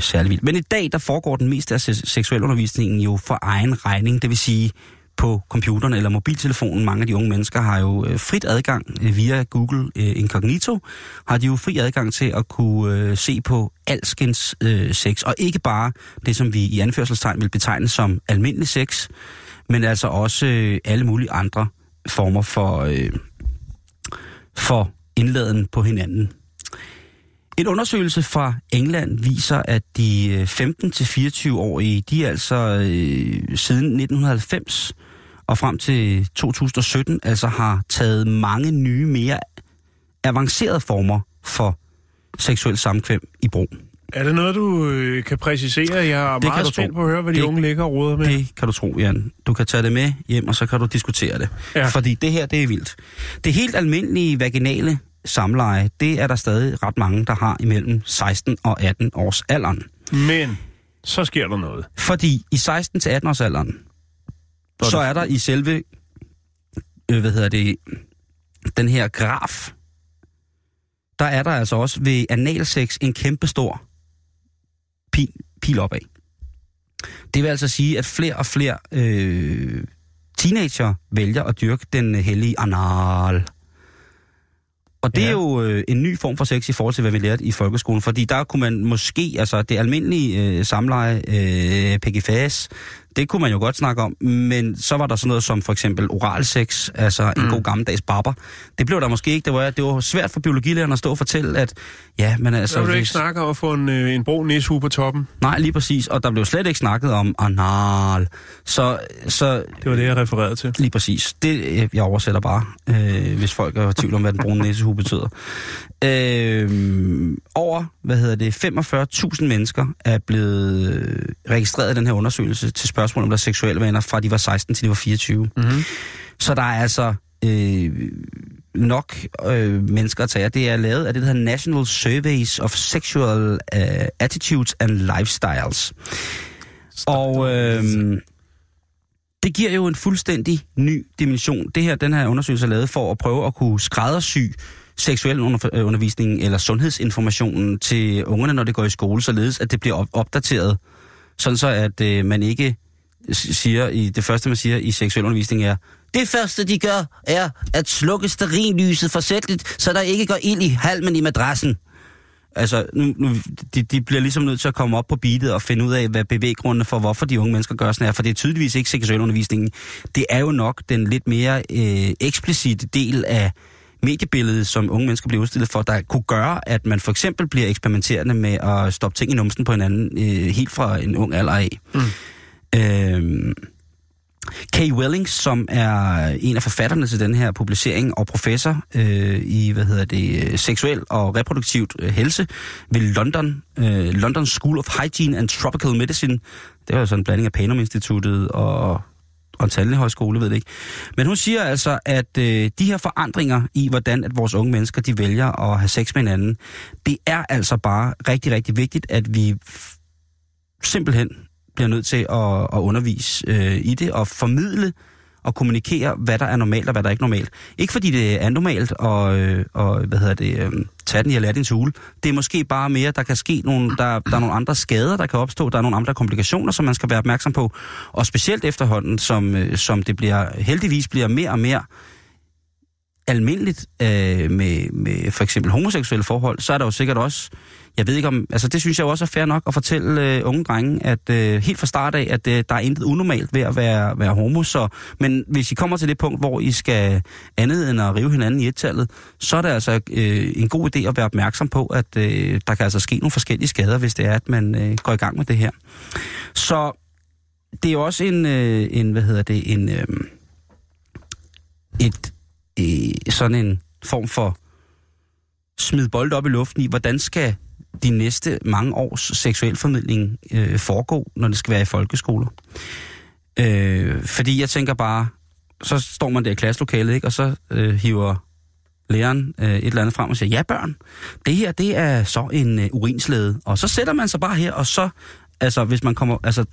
særlig vildt. Men i dag, der foregår den meste af seksuelundervisningen jo for egen regning, det vil sige på computeren eller mobiltelefonen. Mange af de unge mennesker har jo frit adgang via Google Incognito, har de jo fri adgang til at kunne se på alskens sex, og ikke bare det, som vi i anførselstegn vil betegne som almindelig sex, men altså også alle mulige andre former for indladen på hinanden. En undersøgelse fra England viser, at de 15-24-årige, de er altså siden 1990 og frem til 2017, altså har taget mange nye, mere avancerede former for seksuel samkvem i brug. Er det noget, du kan præcisere? Jeg er det meget spændt på at høre, hvad det, de unge ligger og roder med. Det kan du tro, Jan. Du kan tage det med hjem, og så kan du diskutere det. Ja. Fordi det her, det er vildt. Det helt almindelige vaginale samleje, det er der stadig ret mange, der har imellem 16 og 18 års alderen. Men så sker der noget. Fordi i 16-18 års alderen, så er der i selve, den her graf, der er der altså også ved analsex en kæmpestor pil opad. Det vil altså sige, at flere og flere teenager vælger at dyrke den hellige anal. Og det er jo en ny form for sex i forhold til, hvad vi lærte i folkeskolen. Fordi der kunne man måske, altså det almindelige samleje, pækifas, det kunne man jo godt snakke om. Men så var der sådan noget som for eksempel oral sex, altså en god gammeldags barber. Det blev der måske ikke. Det var svært for biologilærerne at stå og fortælle, at ja, men altså... Der blev ikke snakket om at få en brun næshue på toppen. Nej, lige præcis. Og der blev slet ikke snakket om anal. Så det var det, jeg refererede til. Lige præcis. Det, jeg oversætter bare, hvis folk er i tvivl om, hvad den brune næshue betyder. Over 45.000 mennesker er blevet registreret i den her undersøgelse til spørgsmål om deres seksuelle vaner, fra de var 16 til de var 24. Mm-hmm. Så der er altså nok mennesker at tage. Det er lavet af det, der hedder National Surveys of Sexual Attitudes and Lifestyles. Og det giver jo en fuldstændig ny dimension. Den her undersøgelse er lavet for at prøve at kunne skræddersy seksuel undervisning eller sundhedsinformationen til ungerne, når det går i skole, således at det bliver opdateret, sådan så at man ikke siger, det første man siger i seksuel undervisning er, det første de gør er at slukke stearinlyset forsætligt, så der ikke går ild i halmen i madrassen. Altså, de bliver ligesom nødt til at komme op på beatet og finde ud af, hvad bevæggrundene for, hvorfor de unge mennesker gør sådan her. For det er tydeligvis ikke seksualundervisningen. Det er jo nok den lidt mere eksplicite del af mediebilledet, som unge mennesker bliver udstillet for, der kunne gøre, at man for eksempel bliver eksperimenterende med at stoppe ting i numsen på hinanden, helt fra en ung alder af. Kay Wellings, som er en af forfatterne til den her publicering og professor i seksuel og reproduktivt helse ved London School of Hygiene and Tropical Medicine. Det var jo sådan en blanding af Panum-instituttet og en tandlægehøjskole, ved det ikke. Men hun siger altså, at de her forandringer i, hvordan at vores unge mennesker, de vælger at have sex med hinanden, det er altså bare rigtig, rigtig vigtigt, at vi simpelthen bliver nødt til at undervise i det, og formidle og kommunikere, hvad der er normalt og hvad der er ikke normalt. Ikke fordi det er anormalt at tage den i Aladdins hule. Det er måske bare mere, der kan ske der er nogle andre skader, der kan opstå, der er nogle andre komplikationer, som man skal være opmærksom på. Og specielt efterhånden, som det heldigvis bliver mere og mere almindeligt med for eksempel homoseksuelle forhold, så er der jo sikkert også, jeg ved ikke om, altså det synes jeg også er fair nok at fortælle unge drenge, at helt fra start af, at der er intet unormalt ved at være homo, men hvis I kommer til det punkt, hvor I skal andet end at rive hinanden i et-tallet, så er det altså en god idé at være opmærksom på, at der kan altså ske nogle forskellige skader, hvis det er, at man går i gang med det her. Så det er jo også sådan en form for smid bold op i luften i, hvordan skal de næste mange års seksuel formidling foregå, når det skal være i folkeskoler. Fordi jeg tænker bare, så står man der i klasselokalet, ikke, og så hiver læreren et eller andet frem og siger, ja børn, det her det er så en urinslede. Og så sætter man sig bare her, og så, altså hvis man kommer, altså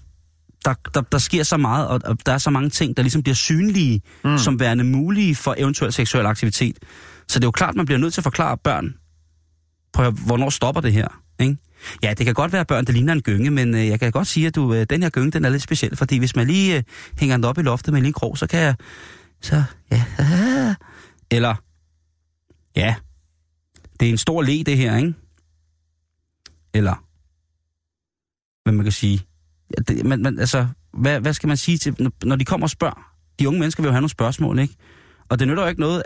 der sker så meget, og der er så mange ting, der ligesom bliver synlige, som værende mulige for eventuel seksuel aktivitet. Så det er jo klart, man bliver nødt til at forklare børn, prøv at høre, hvornår stopper det her, ikke? Ja, det kan godt være børn, der ligner en gynge, men jeg kan godt sige, at den her gynge, den er lidt speciel, fordi hvis man lige hænger den op i loftet med en lille krog, så kan jeg... Så, ja... Eller... Ja... Det er en stor le, det her, ikke? Eller... Hvad man kan sige... Ja, det, men altså, hvad skal man sige til... Når de kommer og spørger... De unge mennesker vil jo have nogle spørgsmål, ikke? Og det nytter jo ikke noget,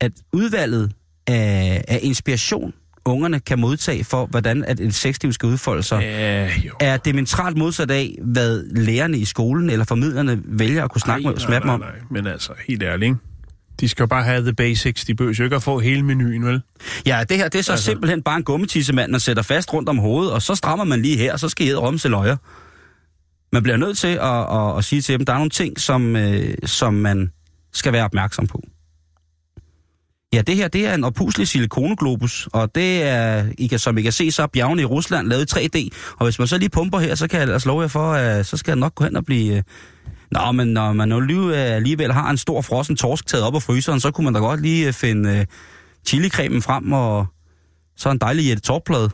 at udvalget af inspiration, ungerne kan modtage for, hvordan at et sexliv skal udfolde sig, er dimensionalt modsat af, hvad lærerne i skolen eller formidlerne vælger at kunne snakke med dem om. Men altså, helt ærligt, De skal jo bare have the basics. De behøver jo ikke at få hele menuen, vel? Ja, det her, det er så altså simpelthen bare en gummitissemand, man sætter fast rundt om hovedet, og så strammer man lige her, og så skal jeg rømme til løjer. Man bliver nødt til at sige til dem, der er nogle ting, som man skal være opmærksom på. Ja, det her, det er en opuslig silikoneglobus, og det er, som I kan se, så er bjergene i Rusland lavet i 3D, og hvis man så lige pumper her, så kan jeg altså love jer for, at så skal jeg nok gå hen og blive... Nå, men når man alligevel har en stor frossen torsk taget op af fryseren, så kunne man da godt lige finde chilikremen frem, og så en dejlig Jette Torp-plade.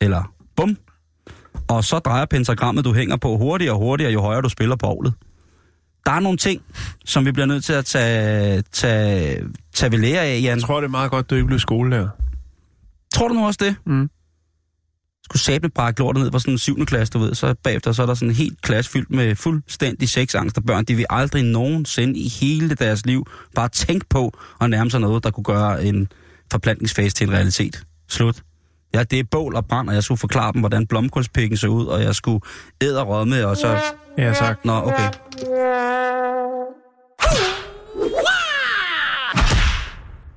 Eller bum! Og så drejer pentagrammet, du hænger på, hurtigere og hurtigere, jo højere du spiller på ovlet. Der er nogle ting, som vi bliver nødt til at tage ved lære af, Jan. Jeg tror, det er meget godt, du ikke blev skolelærer. Tror du nu også det? Mm. Skulle sabne brække lortet ned på sådan en 7. klasse, du ved. Så bagefter, så er der sådan en helt klasse fyldt med fuldstændig sexangst og børn. De vil aldrig nogensinde i hele deres liv bare tænke på at nærme sig noget, der kunne gøre en forplantningsfase til en realitet. Slut. Ja, det er bål og brand, og jeg skulle forklare dem, hvordan blomkålspikken så ud, og jeg skulle æde og rømme, og så... Ja, tak. Nå, okay.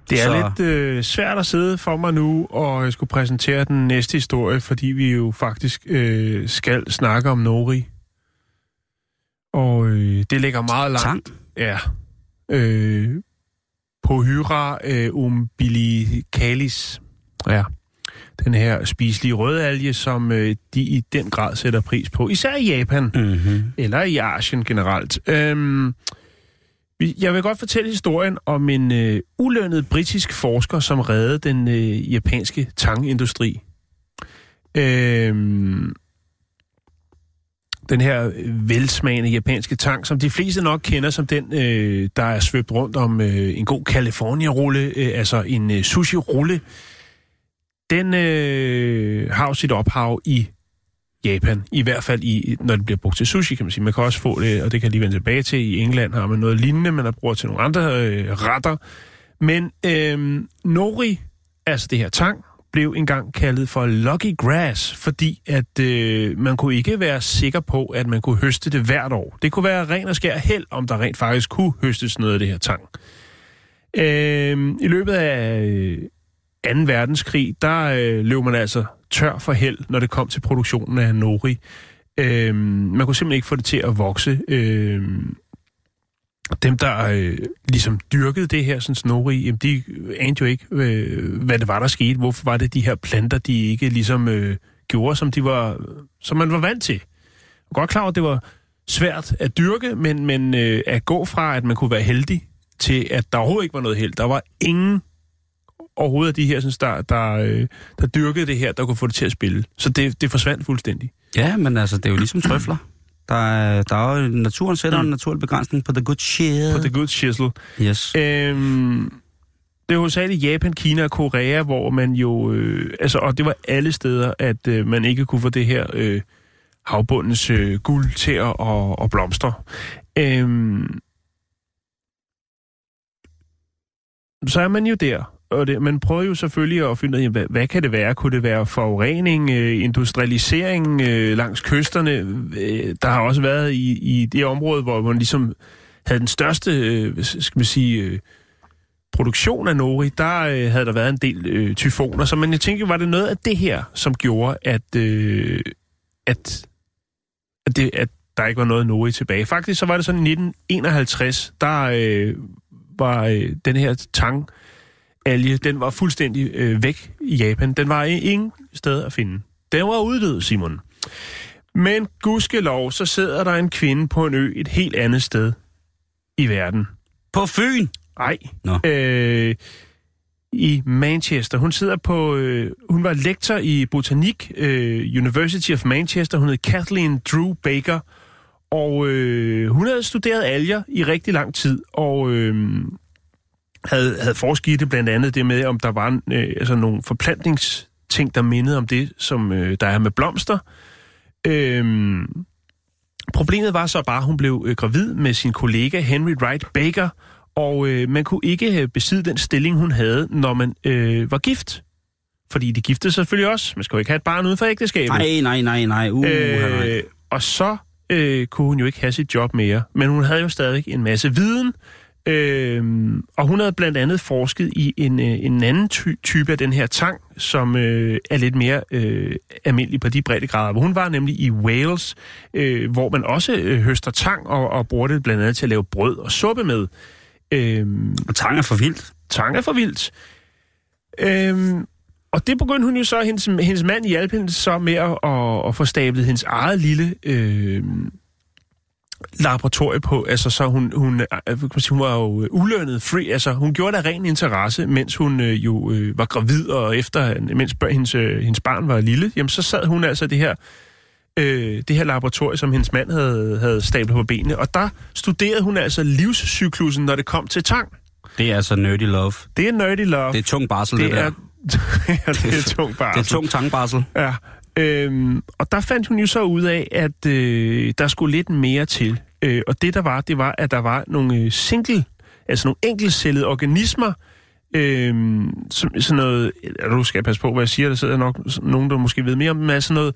Det er så lidt svært at sidde for mig nu, og jeg skulle præsentere den næste historie, fordi vi jo faktisk skal snakke om Nori. Og det ligger meget langt. Tang? Ja. Porphyra umbilicalis. Ja. Den her spiselige rødalge, som de i den grad sætter pris på, især i Japan, eller i Asien generelt. Jeg vil godt fortælle historien om en ulønnet britisk forsker, som reddede den japanske tangindustri. Den her velsmagende japanske tang, som de fleste nok kender som den, der er svøbt rundt om en god California-rulle, altså en sushi-rulle. Den har jo sit ophav i Japan, i hvert fald når det bliver brugt til sushi, kan man sige. Man kan også få det, og det kan lige vende tilbage til. I England har man noget lignende, man har brugt til nogle andre retter. Men nori, altså det her tang, blev engang kaldet for lucky grass, fordi at man kunne ikke være sikker på, at man kunne høste det hvert år. Det kunne være ren og skær held, om der rent faktisk kunne høstes noget af det her tang. I løbet af 2. verdenskrig, der løb man altså tør for held, når det kom til produktionen af nori. Man kunne simpelthen ikke få det til at vokse. Dem, der ligesom dyrkede det her, sådan nori, jamen, de anede jo ikke, hvad det var, der skete. Hvorfor var det de her planter, de ikke ligesom gjorde, som man var vant til? Jeg er godt klar over, at det var svært at dyrke, men at gå fra, at man kunne være heldig, til at der overhovedet ikke var noget held. Der var ingen overhovedet de her, synes, der dyrkede det her, der kunne få det til at spille. Så det forsvandt fuldstændig. Ja, men altså, det er jo ligesom trøfler. Der er jo naturen sætter en naturlig begrænsning på the good shizzle. På the good shizzle. Yes. Det er hovedsageligt Japan, Kina og Korea, hvor man jo... og det var alle steder, at man ikke kunne få det her havbundens guld til at blomstre. Så er man jo der. Og man prøver jo selvfølgelig at finde ud af, hvad kan det være? Kunne det være forurening, industrialisering langs kysterne? Der har også været i det område, hvor man ligesom havde den største produktion af nori. Der havde der været en del tyfoner. Så man tænkte, var det noget af det her, som gjorde, at der ikke var noget nori tilbage? Faktisk så var det sådan i 1951, der var den her tang... alge, den var fuldstændig væk i Japan. Den var ingen sted at finde. Den var uddød, Simon. Men gudskelov, så sidder der en kvinde på en ø et helt andet sted i verden. På Fyn? Nej. I Manchester. Hun sidder på... hun var lektor i botanik, University of Manchester. Hun hed Kathleen Drew Baker. Og hun havde studeret alger i rigtig lang tid. Og... havde forsket i det, blandt andet det med, om der var nogle forplantningsting, der mindede om det, som der er med blomster. Problemet var så bare, at hun blev gravid med sin kollega Henry Wright Baker, og man kunne ikke besidde den stilling, hun havde, når man var gift. Fordi de giftede selvfølgelig også. Man skal jo ikke have et barn uden for ægteskabet. Nej. Og så kunne hun jo ikke have sit job mere. Men hun havde jo stadig en masse viden, Og hun havde blandt andet forsket i en anden type af den her tang, som er lidt mere almindelig på de breddegrader. Hun var nemlig i Wales, hvor man også høster tang og bruger det blandt andet til at lave brød og suppe med. Og tang er for vildt. Tang er for vildt. Og det begyndte hun jo så, hendes mand hjalp hende så med at få stablet hendes eget lille laboratorie på. Altså så hun var jo ulønnet free, altså hun gjorde det af ren interesse, mens hun jo var gravid, og efter, mens hendes barn var lille, jamen så sad hun altså det her laboratorium, som hendes mand havde stablet på benene, og der studerede hun altså livscyklusen, når det kom til tang. Det er altså nerdy love. Det er nerdy love. Det er tung barsel, det der. Ja, det er tung barsel. Det er tung tangbarsel. Ja. Og der fandt hun jo så ud af, at der skulle lidt mere til. Og det der var, det var, at der var nogle nogle enkeltcellede organismer, som sådan noget, nu skal jeg passe på, hvad jeg siger, der sidder nok nogen, der måske ved mere om, men sådan noget,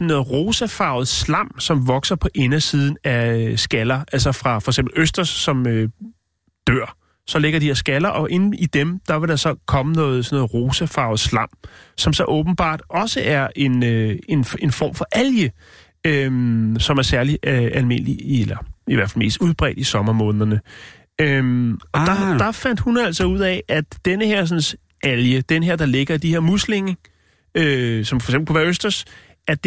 noget rosafarvet slam, som vokser på indersiden af skaller, altså fra for eksempel østers, som dør. Så ligger de her skaller, og inde i dem, der vil der så komme sådan noget rosafarvet slam, som så åbenbart også er en form for alge, som er særlig almindelig, eller i hvert fald mest udbredt i sommermånederne. Og der fandt hun altså ud af, at denne her sådan, alge, den her, der ligger de her muslinge, som for eksempel kunne være østers, at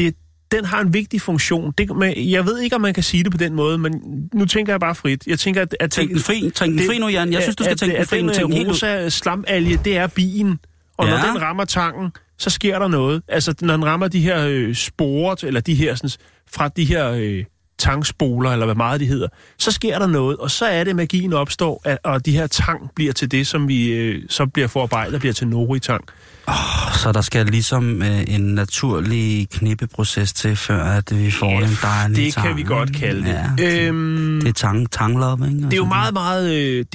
den har en vigtig funktion. Jeg ved ikke, om man kan sige det på den måde, men nu tænker jeg bare frit. Jeg tænker, at tænk den fri nu, Jan. Jeg synes, du skal tænke den fri nu. Den rosa slamalge, det er bien. Og når den rammer tangen, så sker der noget. Altså, når den rammer de her sporer, eller de her, sådan, fra de her tangspoler, eller hvad meget de hedder, så sker der noget, og så er det, magien opstår, og de her tang bliver til det, som vi så bliver forarbejdet og bliver til noritang. Så der skal ligesom en naturlig knippeproces til, før at vi får den dejlige tang. Det kan vi godt kalde det. Ja, det er tanglop, ikke? Det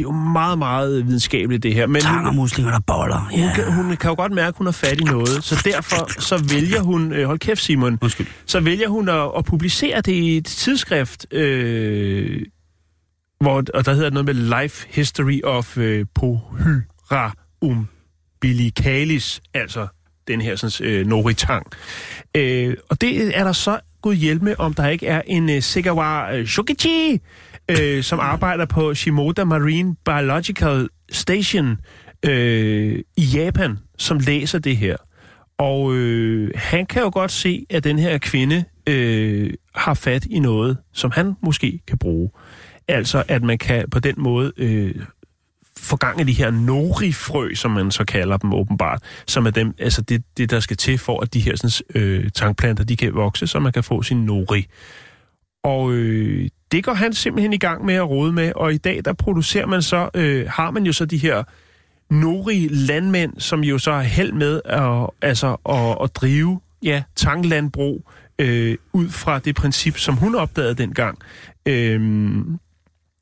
er jo meget videnskabeligt, det her. Men tang og muslinger, der boller. Yeah. Hun kan jo godt mærke, at hun er fat i noget, så derfor så vælger hun, hold kæft Simon, undskyld. Så vælger hun at publicere det i et tidsskrift, og der hedder noget med Life History of Porphyra umbilicalis, altså den her sådan, noritang. Og det er der så god hjælp med, om der ikke er en Segawa Shukichi, som arbejder på Shimoda Marine Biological Station i Japan, som læser det her. Og han kan jo godt se, at den her kvinde har fat i noget, som han måske kan bruge. Altså, at man kan på den måde få gang i de her norifrø, som man så kalder dem åbenbart, som er dem, altså det der skal til for, at de her sådan, tangplanter, de kan vokse, så man kan få sin nori. Og det går han simpelthen i gang med at rode med, og i dag, der producerer man så, har man jo så de her norige landmænd, som jo så har held med at drive tanglandbrug ud fra det princip, som hun opdagede dengang.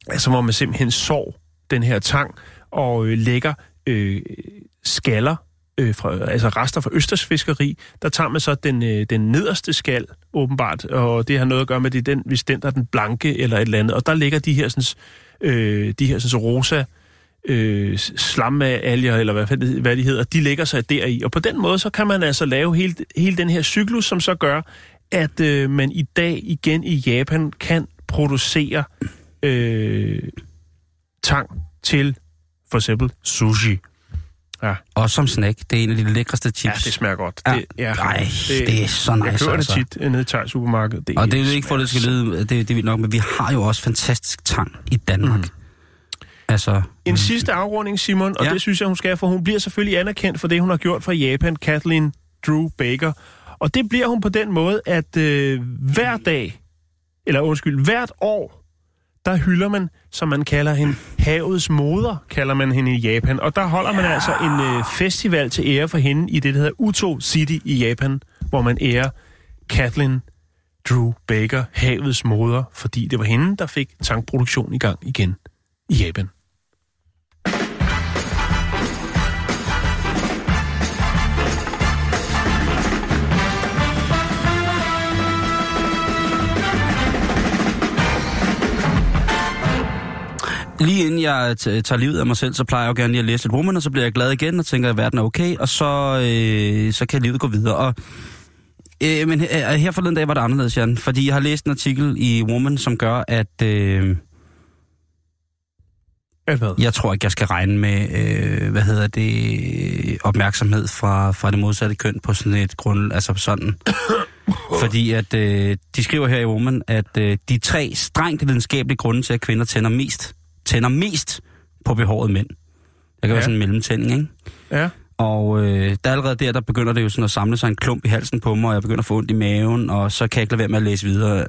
Altså hvor man simpelthen sår den her tang og lægger skaller, altså rester fra østersfiskeri. Der tager man så den nederste skal, åbenbart, og det har noget at gøre med, hvis den der er den blanke eller et eller andet. Og der ligger de her, sådan rosa slammealger, eller hvad de hedder, de lægger sig deri. Og på den måde, så kan man altså lave hele den her cyklus, som så gør, at man i dag igen i Japan kan producere tang til for eksempel sushi. Ja. Og som snack. Det er en af de lækreste chips. Ja, det smager godt. Ja. Det er så nice. Jeg kører det tit nede i thai-supermarkedet. Og det er jo ikke for, at det skal lyde, det er vildt nok, men vi har jo også fantastisk tang i Danmark. Mm. Altså, en sidste afrunding, Simon, og det synes jeg, hun skal, for hun bliver selvfølgelig anerkendt for det, hun har gjort for Japan, Kathleen Drew Baker. Og det bliver hun på den måde, at hvert år, der hylder man, som man kalder hende, havets moder, kalder man hende i Japan. Og der holder man altså en festival til ære for hende i det, der hedder Uto City i Japan, hvor man ærer Kathleen Drew Baker, havets moder, fordi det var hende, der fik tangproduktion i gang igen i Japan. Lige inden jeg tager livet af mig selv, så plejer jeg jo gerne lige at læse lidt Woman, og så bliver jeg glad igen og tænker, at verden er okay, og så kan livet gå videre. Og, men her forleden dag var det anderledes, Jan, fordi jeg har læst en artikel i Woman, som gør, at jeg tror ikke, jeg skal regne med opmærksomhed fra det modsatte køn på sådan et grund, altså sådan. Fordi at de skriver her i Woman, at de 3 strengt videnskabelige grunde til, at kvinder tænder mest på behårede mænd. Der kan være sådan en mellemtænding, ikke? Ja. Og der allerede der begynder det jo sådan at samle sig en klump i halsen på mig, og jeg begynder at få ondt i maven, og så kan jeg ikke lade være med at læse videre.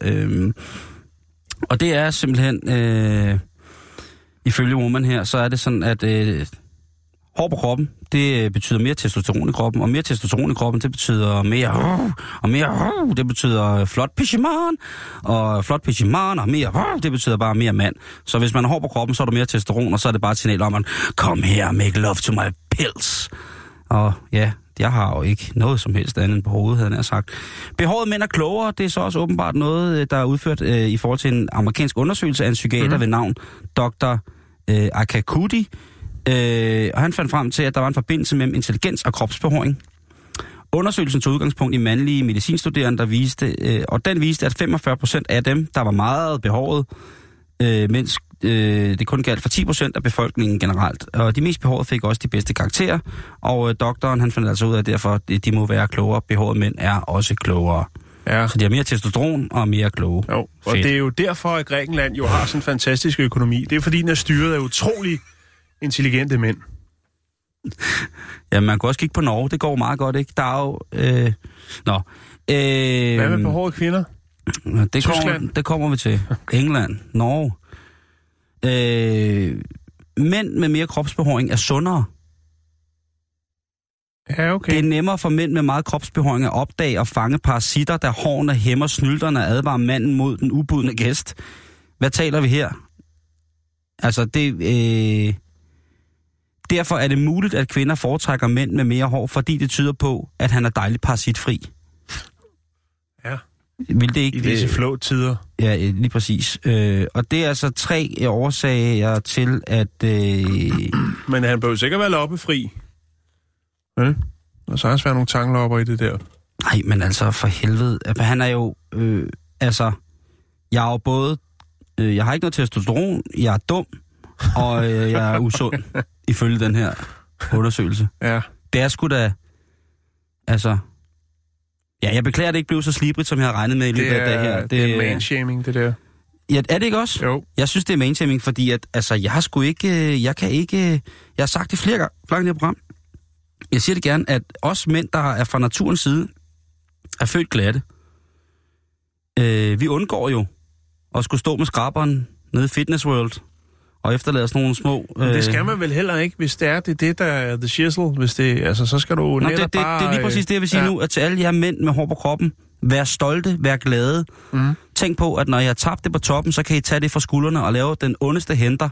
Og det er simpelthen... Ifølge Woman her, så er det sådan, at hår på kroppen, det betyder mere testosteron i kroppen, og mere testosteron i kroppen, det betyder mere og mere, det betyder flot pichiman, og flot pichiman og mere, det betyder bare mere mand. Så hvis man har hår på kroppen, så er der mere testosteron, og så er det bare et signal om, at kom her, make love to my pills. Og ja, jeg har jo ikke noget som helst andet end på hovedet, havde jeg sagt. Behårede mænd er klogere, det er så også åbenbart noget, der er udført i forhold til en amerikansk undersøgelse af en psykiater ved navn Dr. Akakudi. Og han fandt frem til, at der var en forbindelse mellem intelligens og kropsbehåring. Undersøgelsen tog udgangspunkt i mandlige medicinstuderende, der viste, at 45% af dem, der var meget behåret, mens det kun galt for 10% af befolkningen generelt. Og de mest behårede fik også de bedste karakterer, og doktoren han fandt altså ud af, at derfor de må være klogere. Behårede mænd er også klogere. Ja. Så de har mere testosteron og mere kloge. Jo, og det er jo derfor, at Grækenland jo har sådan en fantastisk økonomi. Det er fordi, den er styret af utrolig intelligente mænd. Ja, man kan også kigge på Norge. Det går meget godt, ikke? Der er jo... Hvad med behårede kvinder? Det kommer vi til. England, Norge. Mænd med mere kropsbehåring er sundere. Ja, okay. Det er nemmere for mænd med meget kropsbehåring at opdage og fange parasitter, der hårene hæmmer snylterne og advarer manden mod den ubudne gæst. Hvad taler vi her? Altså, derfor er det muligt, at kvinder foretrækker mænd med mere hår, fordi det tyder på, at han er dejligt parasitfri. Ja. Vil det ikke, i disse flå tider. Ja, lige præcis. Og det er altså 3 årsager til, at... Men han behøver sikkert være loppefri. Vel? Og så har også været nogle tanglopper i det der. Nej, men altså for helvede. Han er jo... jeg er jo både... jeg har ikke noget testosteron, jeg er dum, og jeg er usund, ifølge den her undersøgelse. Ja. Det er sgu da... Altså... Ja, jeg beklager, at det ikke blev så slibrigt, som jeg havde regnet med i løbet af det her. Det er manshaming, det der. Ja, er det ikke også? Jo. Jeg synes, det er manshaming, fordi at, altså, jeg har sgu ikke... Jeg kan ikke... Jeg har sagt det flere gange i det her program. Jeg siger det gerne, at os mænd, der er fra naturens side, er født glatte. Vi undgår jo at skulle stå med skraberen nede i Fitness World og efterlade sådan nogle små... Det skal man vel heller ikke, hvis det er det, der er the shizzle. Hvis det, altså, så skal du bare... Det er lige præcis det, jeg vil sige nu, at til alle jer mænd med hår på kroppen, vær stolte, vær glade. Mm. Tænk på, at når jeg har tabt det på toppen, så kan I tage det fra skuldrene og lave den ondeste henter.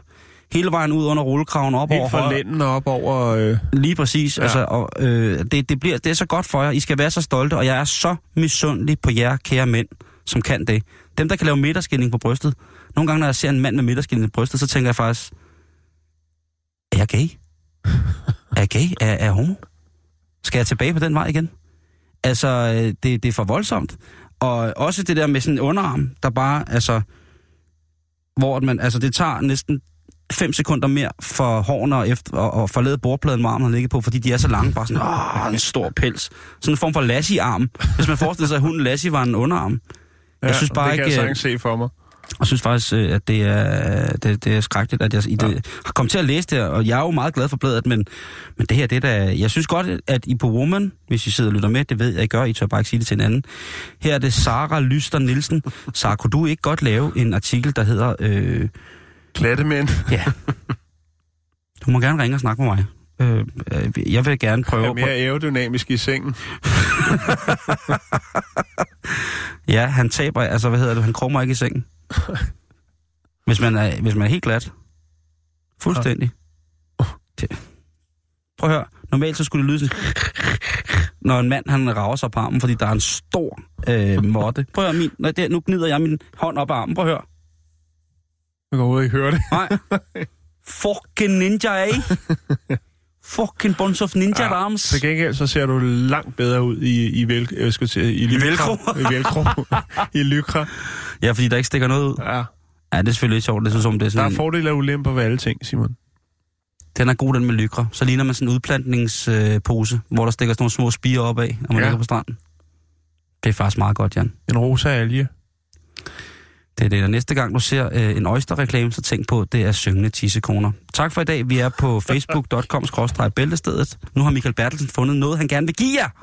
Hele vejen ud under rullekraven, op helt over... Helt fra lænden op over... Lige præcis. Ja. Altså, og, det er så godt for jer. I skal være så stolte, og jeg er så misundelig på jer, kære mænd, som kan det. Dem, der kan lave midterskilning på brystet. Nogle gange, når jeg ser en mand med midterskilning på brystet, så tænker jeg faktisk... Er jeg gay? Er jeg homo? Skal jeg tilbage på den vej igen? Altså, det er for voldsomt. Og også det der med sådan en underarm, der bare... Altså, hvor man... Altså, det tager næsten... 5 sekunder mere for hårene og forlede bordpladen, hvor armen har ligget på, fordi de er så lange, bare sådan, en stor pels. Sådan en form for Lassie-arm. Hvis man forestiller sig, at hunden Lassie var en underarm. Ja, jeg synes bare det kan ikke, jeg sagtens se for mig. Jeg synes faktisk, at det er skrækkeligt, at jeg har kommet til at læse det, og jeg er jo meget glad for bladet, men det her, det der... Jeg synes godt, at I på Woman, hvis I sidder og lytter med, det ved jeg, I gør, I tør bare ikke sige det til hinanden. Her er det Sarah Lyster Nielsen. Sarah, kunne du ikke godt lave en artikel, der hedder... Klattemænd. Ja. Du må gerne ringe og snakke med mig. Jeg vil gerne prøve... Jeg er mere aerodynamisk i sengen. Ja, han taber... Altså, hvad hedder det? Han krummer ikke i sengen. Hvis man er helt glat. Fuldstændig. Prøv at høre. Normalt så skulle det lyde sådan... Når en mand, han rager sig på armen, fordi der er en stor måtte. Prøv at høre, nu gnider jeg min hånd op ad armen. Prøv at høre. Jeg kan overhovedet ikke høre det. Nej. Fucking ninja, eh? Fucking bunch of ninja arms. Til gengæld så ser du langt bedre ud i lykra. Ja, fordi der ikke stikker noget ud. Ja. Ja, det er selvfølgelig ikke sjovt. Det er, som det er sådan... Der er fordele og ulemper ved alle ting, Simon. Den er god, den med lykra. Så ligner man sådan en udplantningspose, hvor der stikker sådan nogle små spiger op af, når man ligger på stranden. Det er faktisk meget godt, Jan. En rosa alge. Det er det, der næste gang, du ser en oyster-reklame, så tænk på, det er syngende tissekoner. Tak for i dag. Vi er på facebook.com/bæltestedet. Nu har Michael Bertelsen fundet noget, han gerne vil give jer.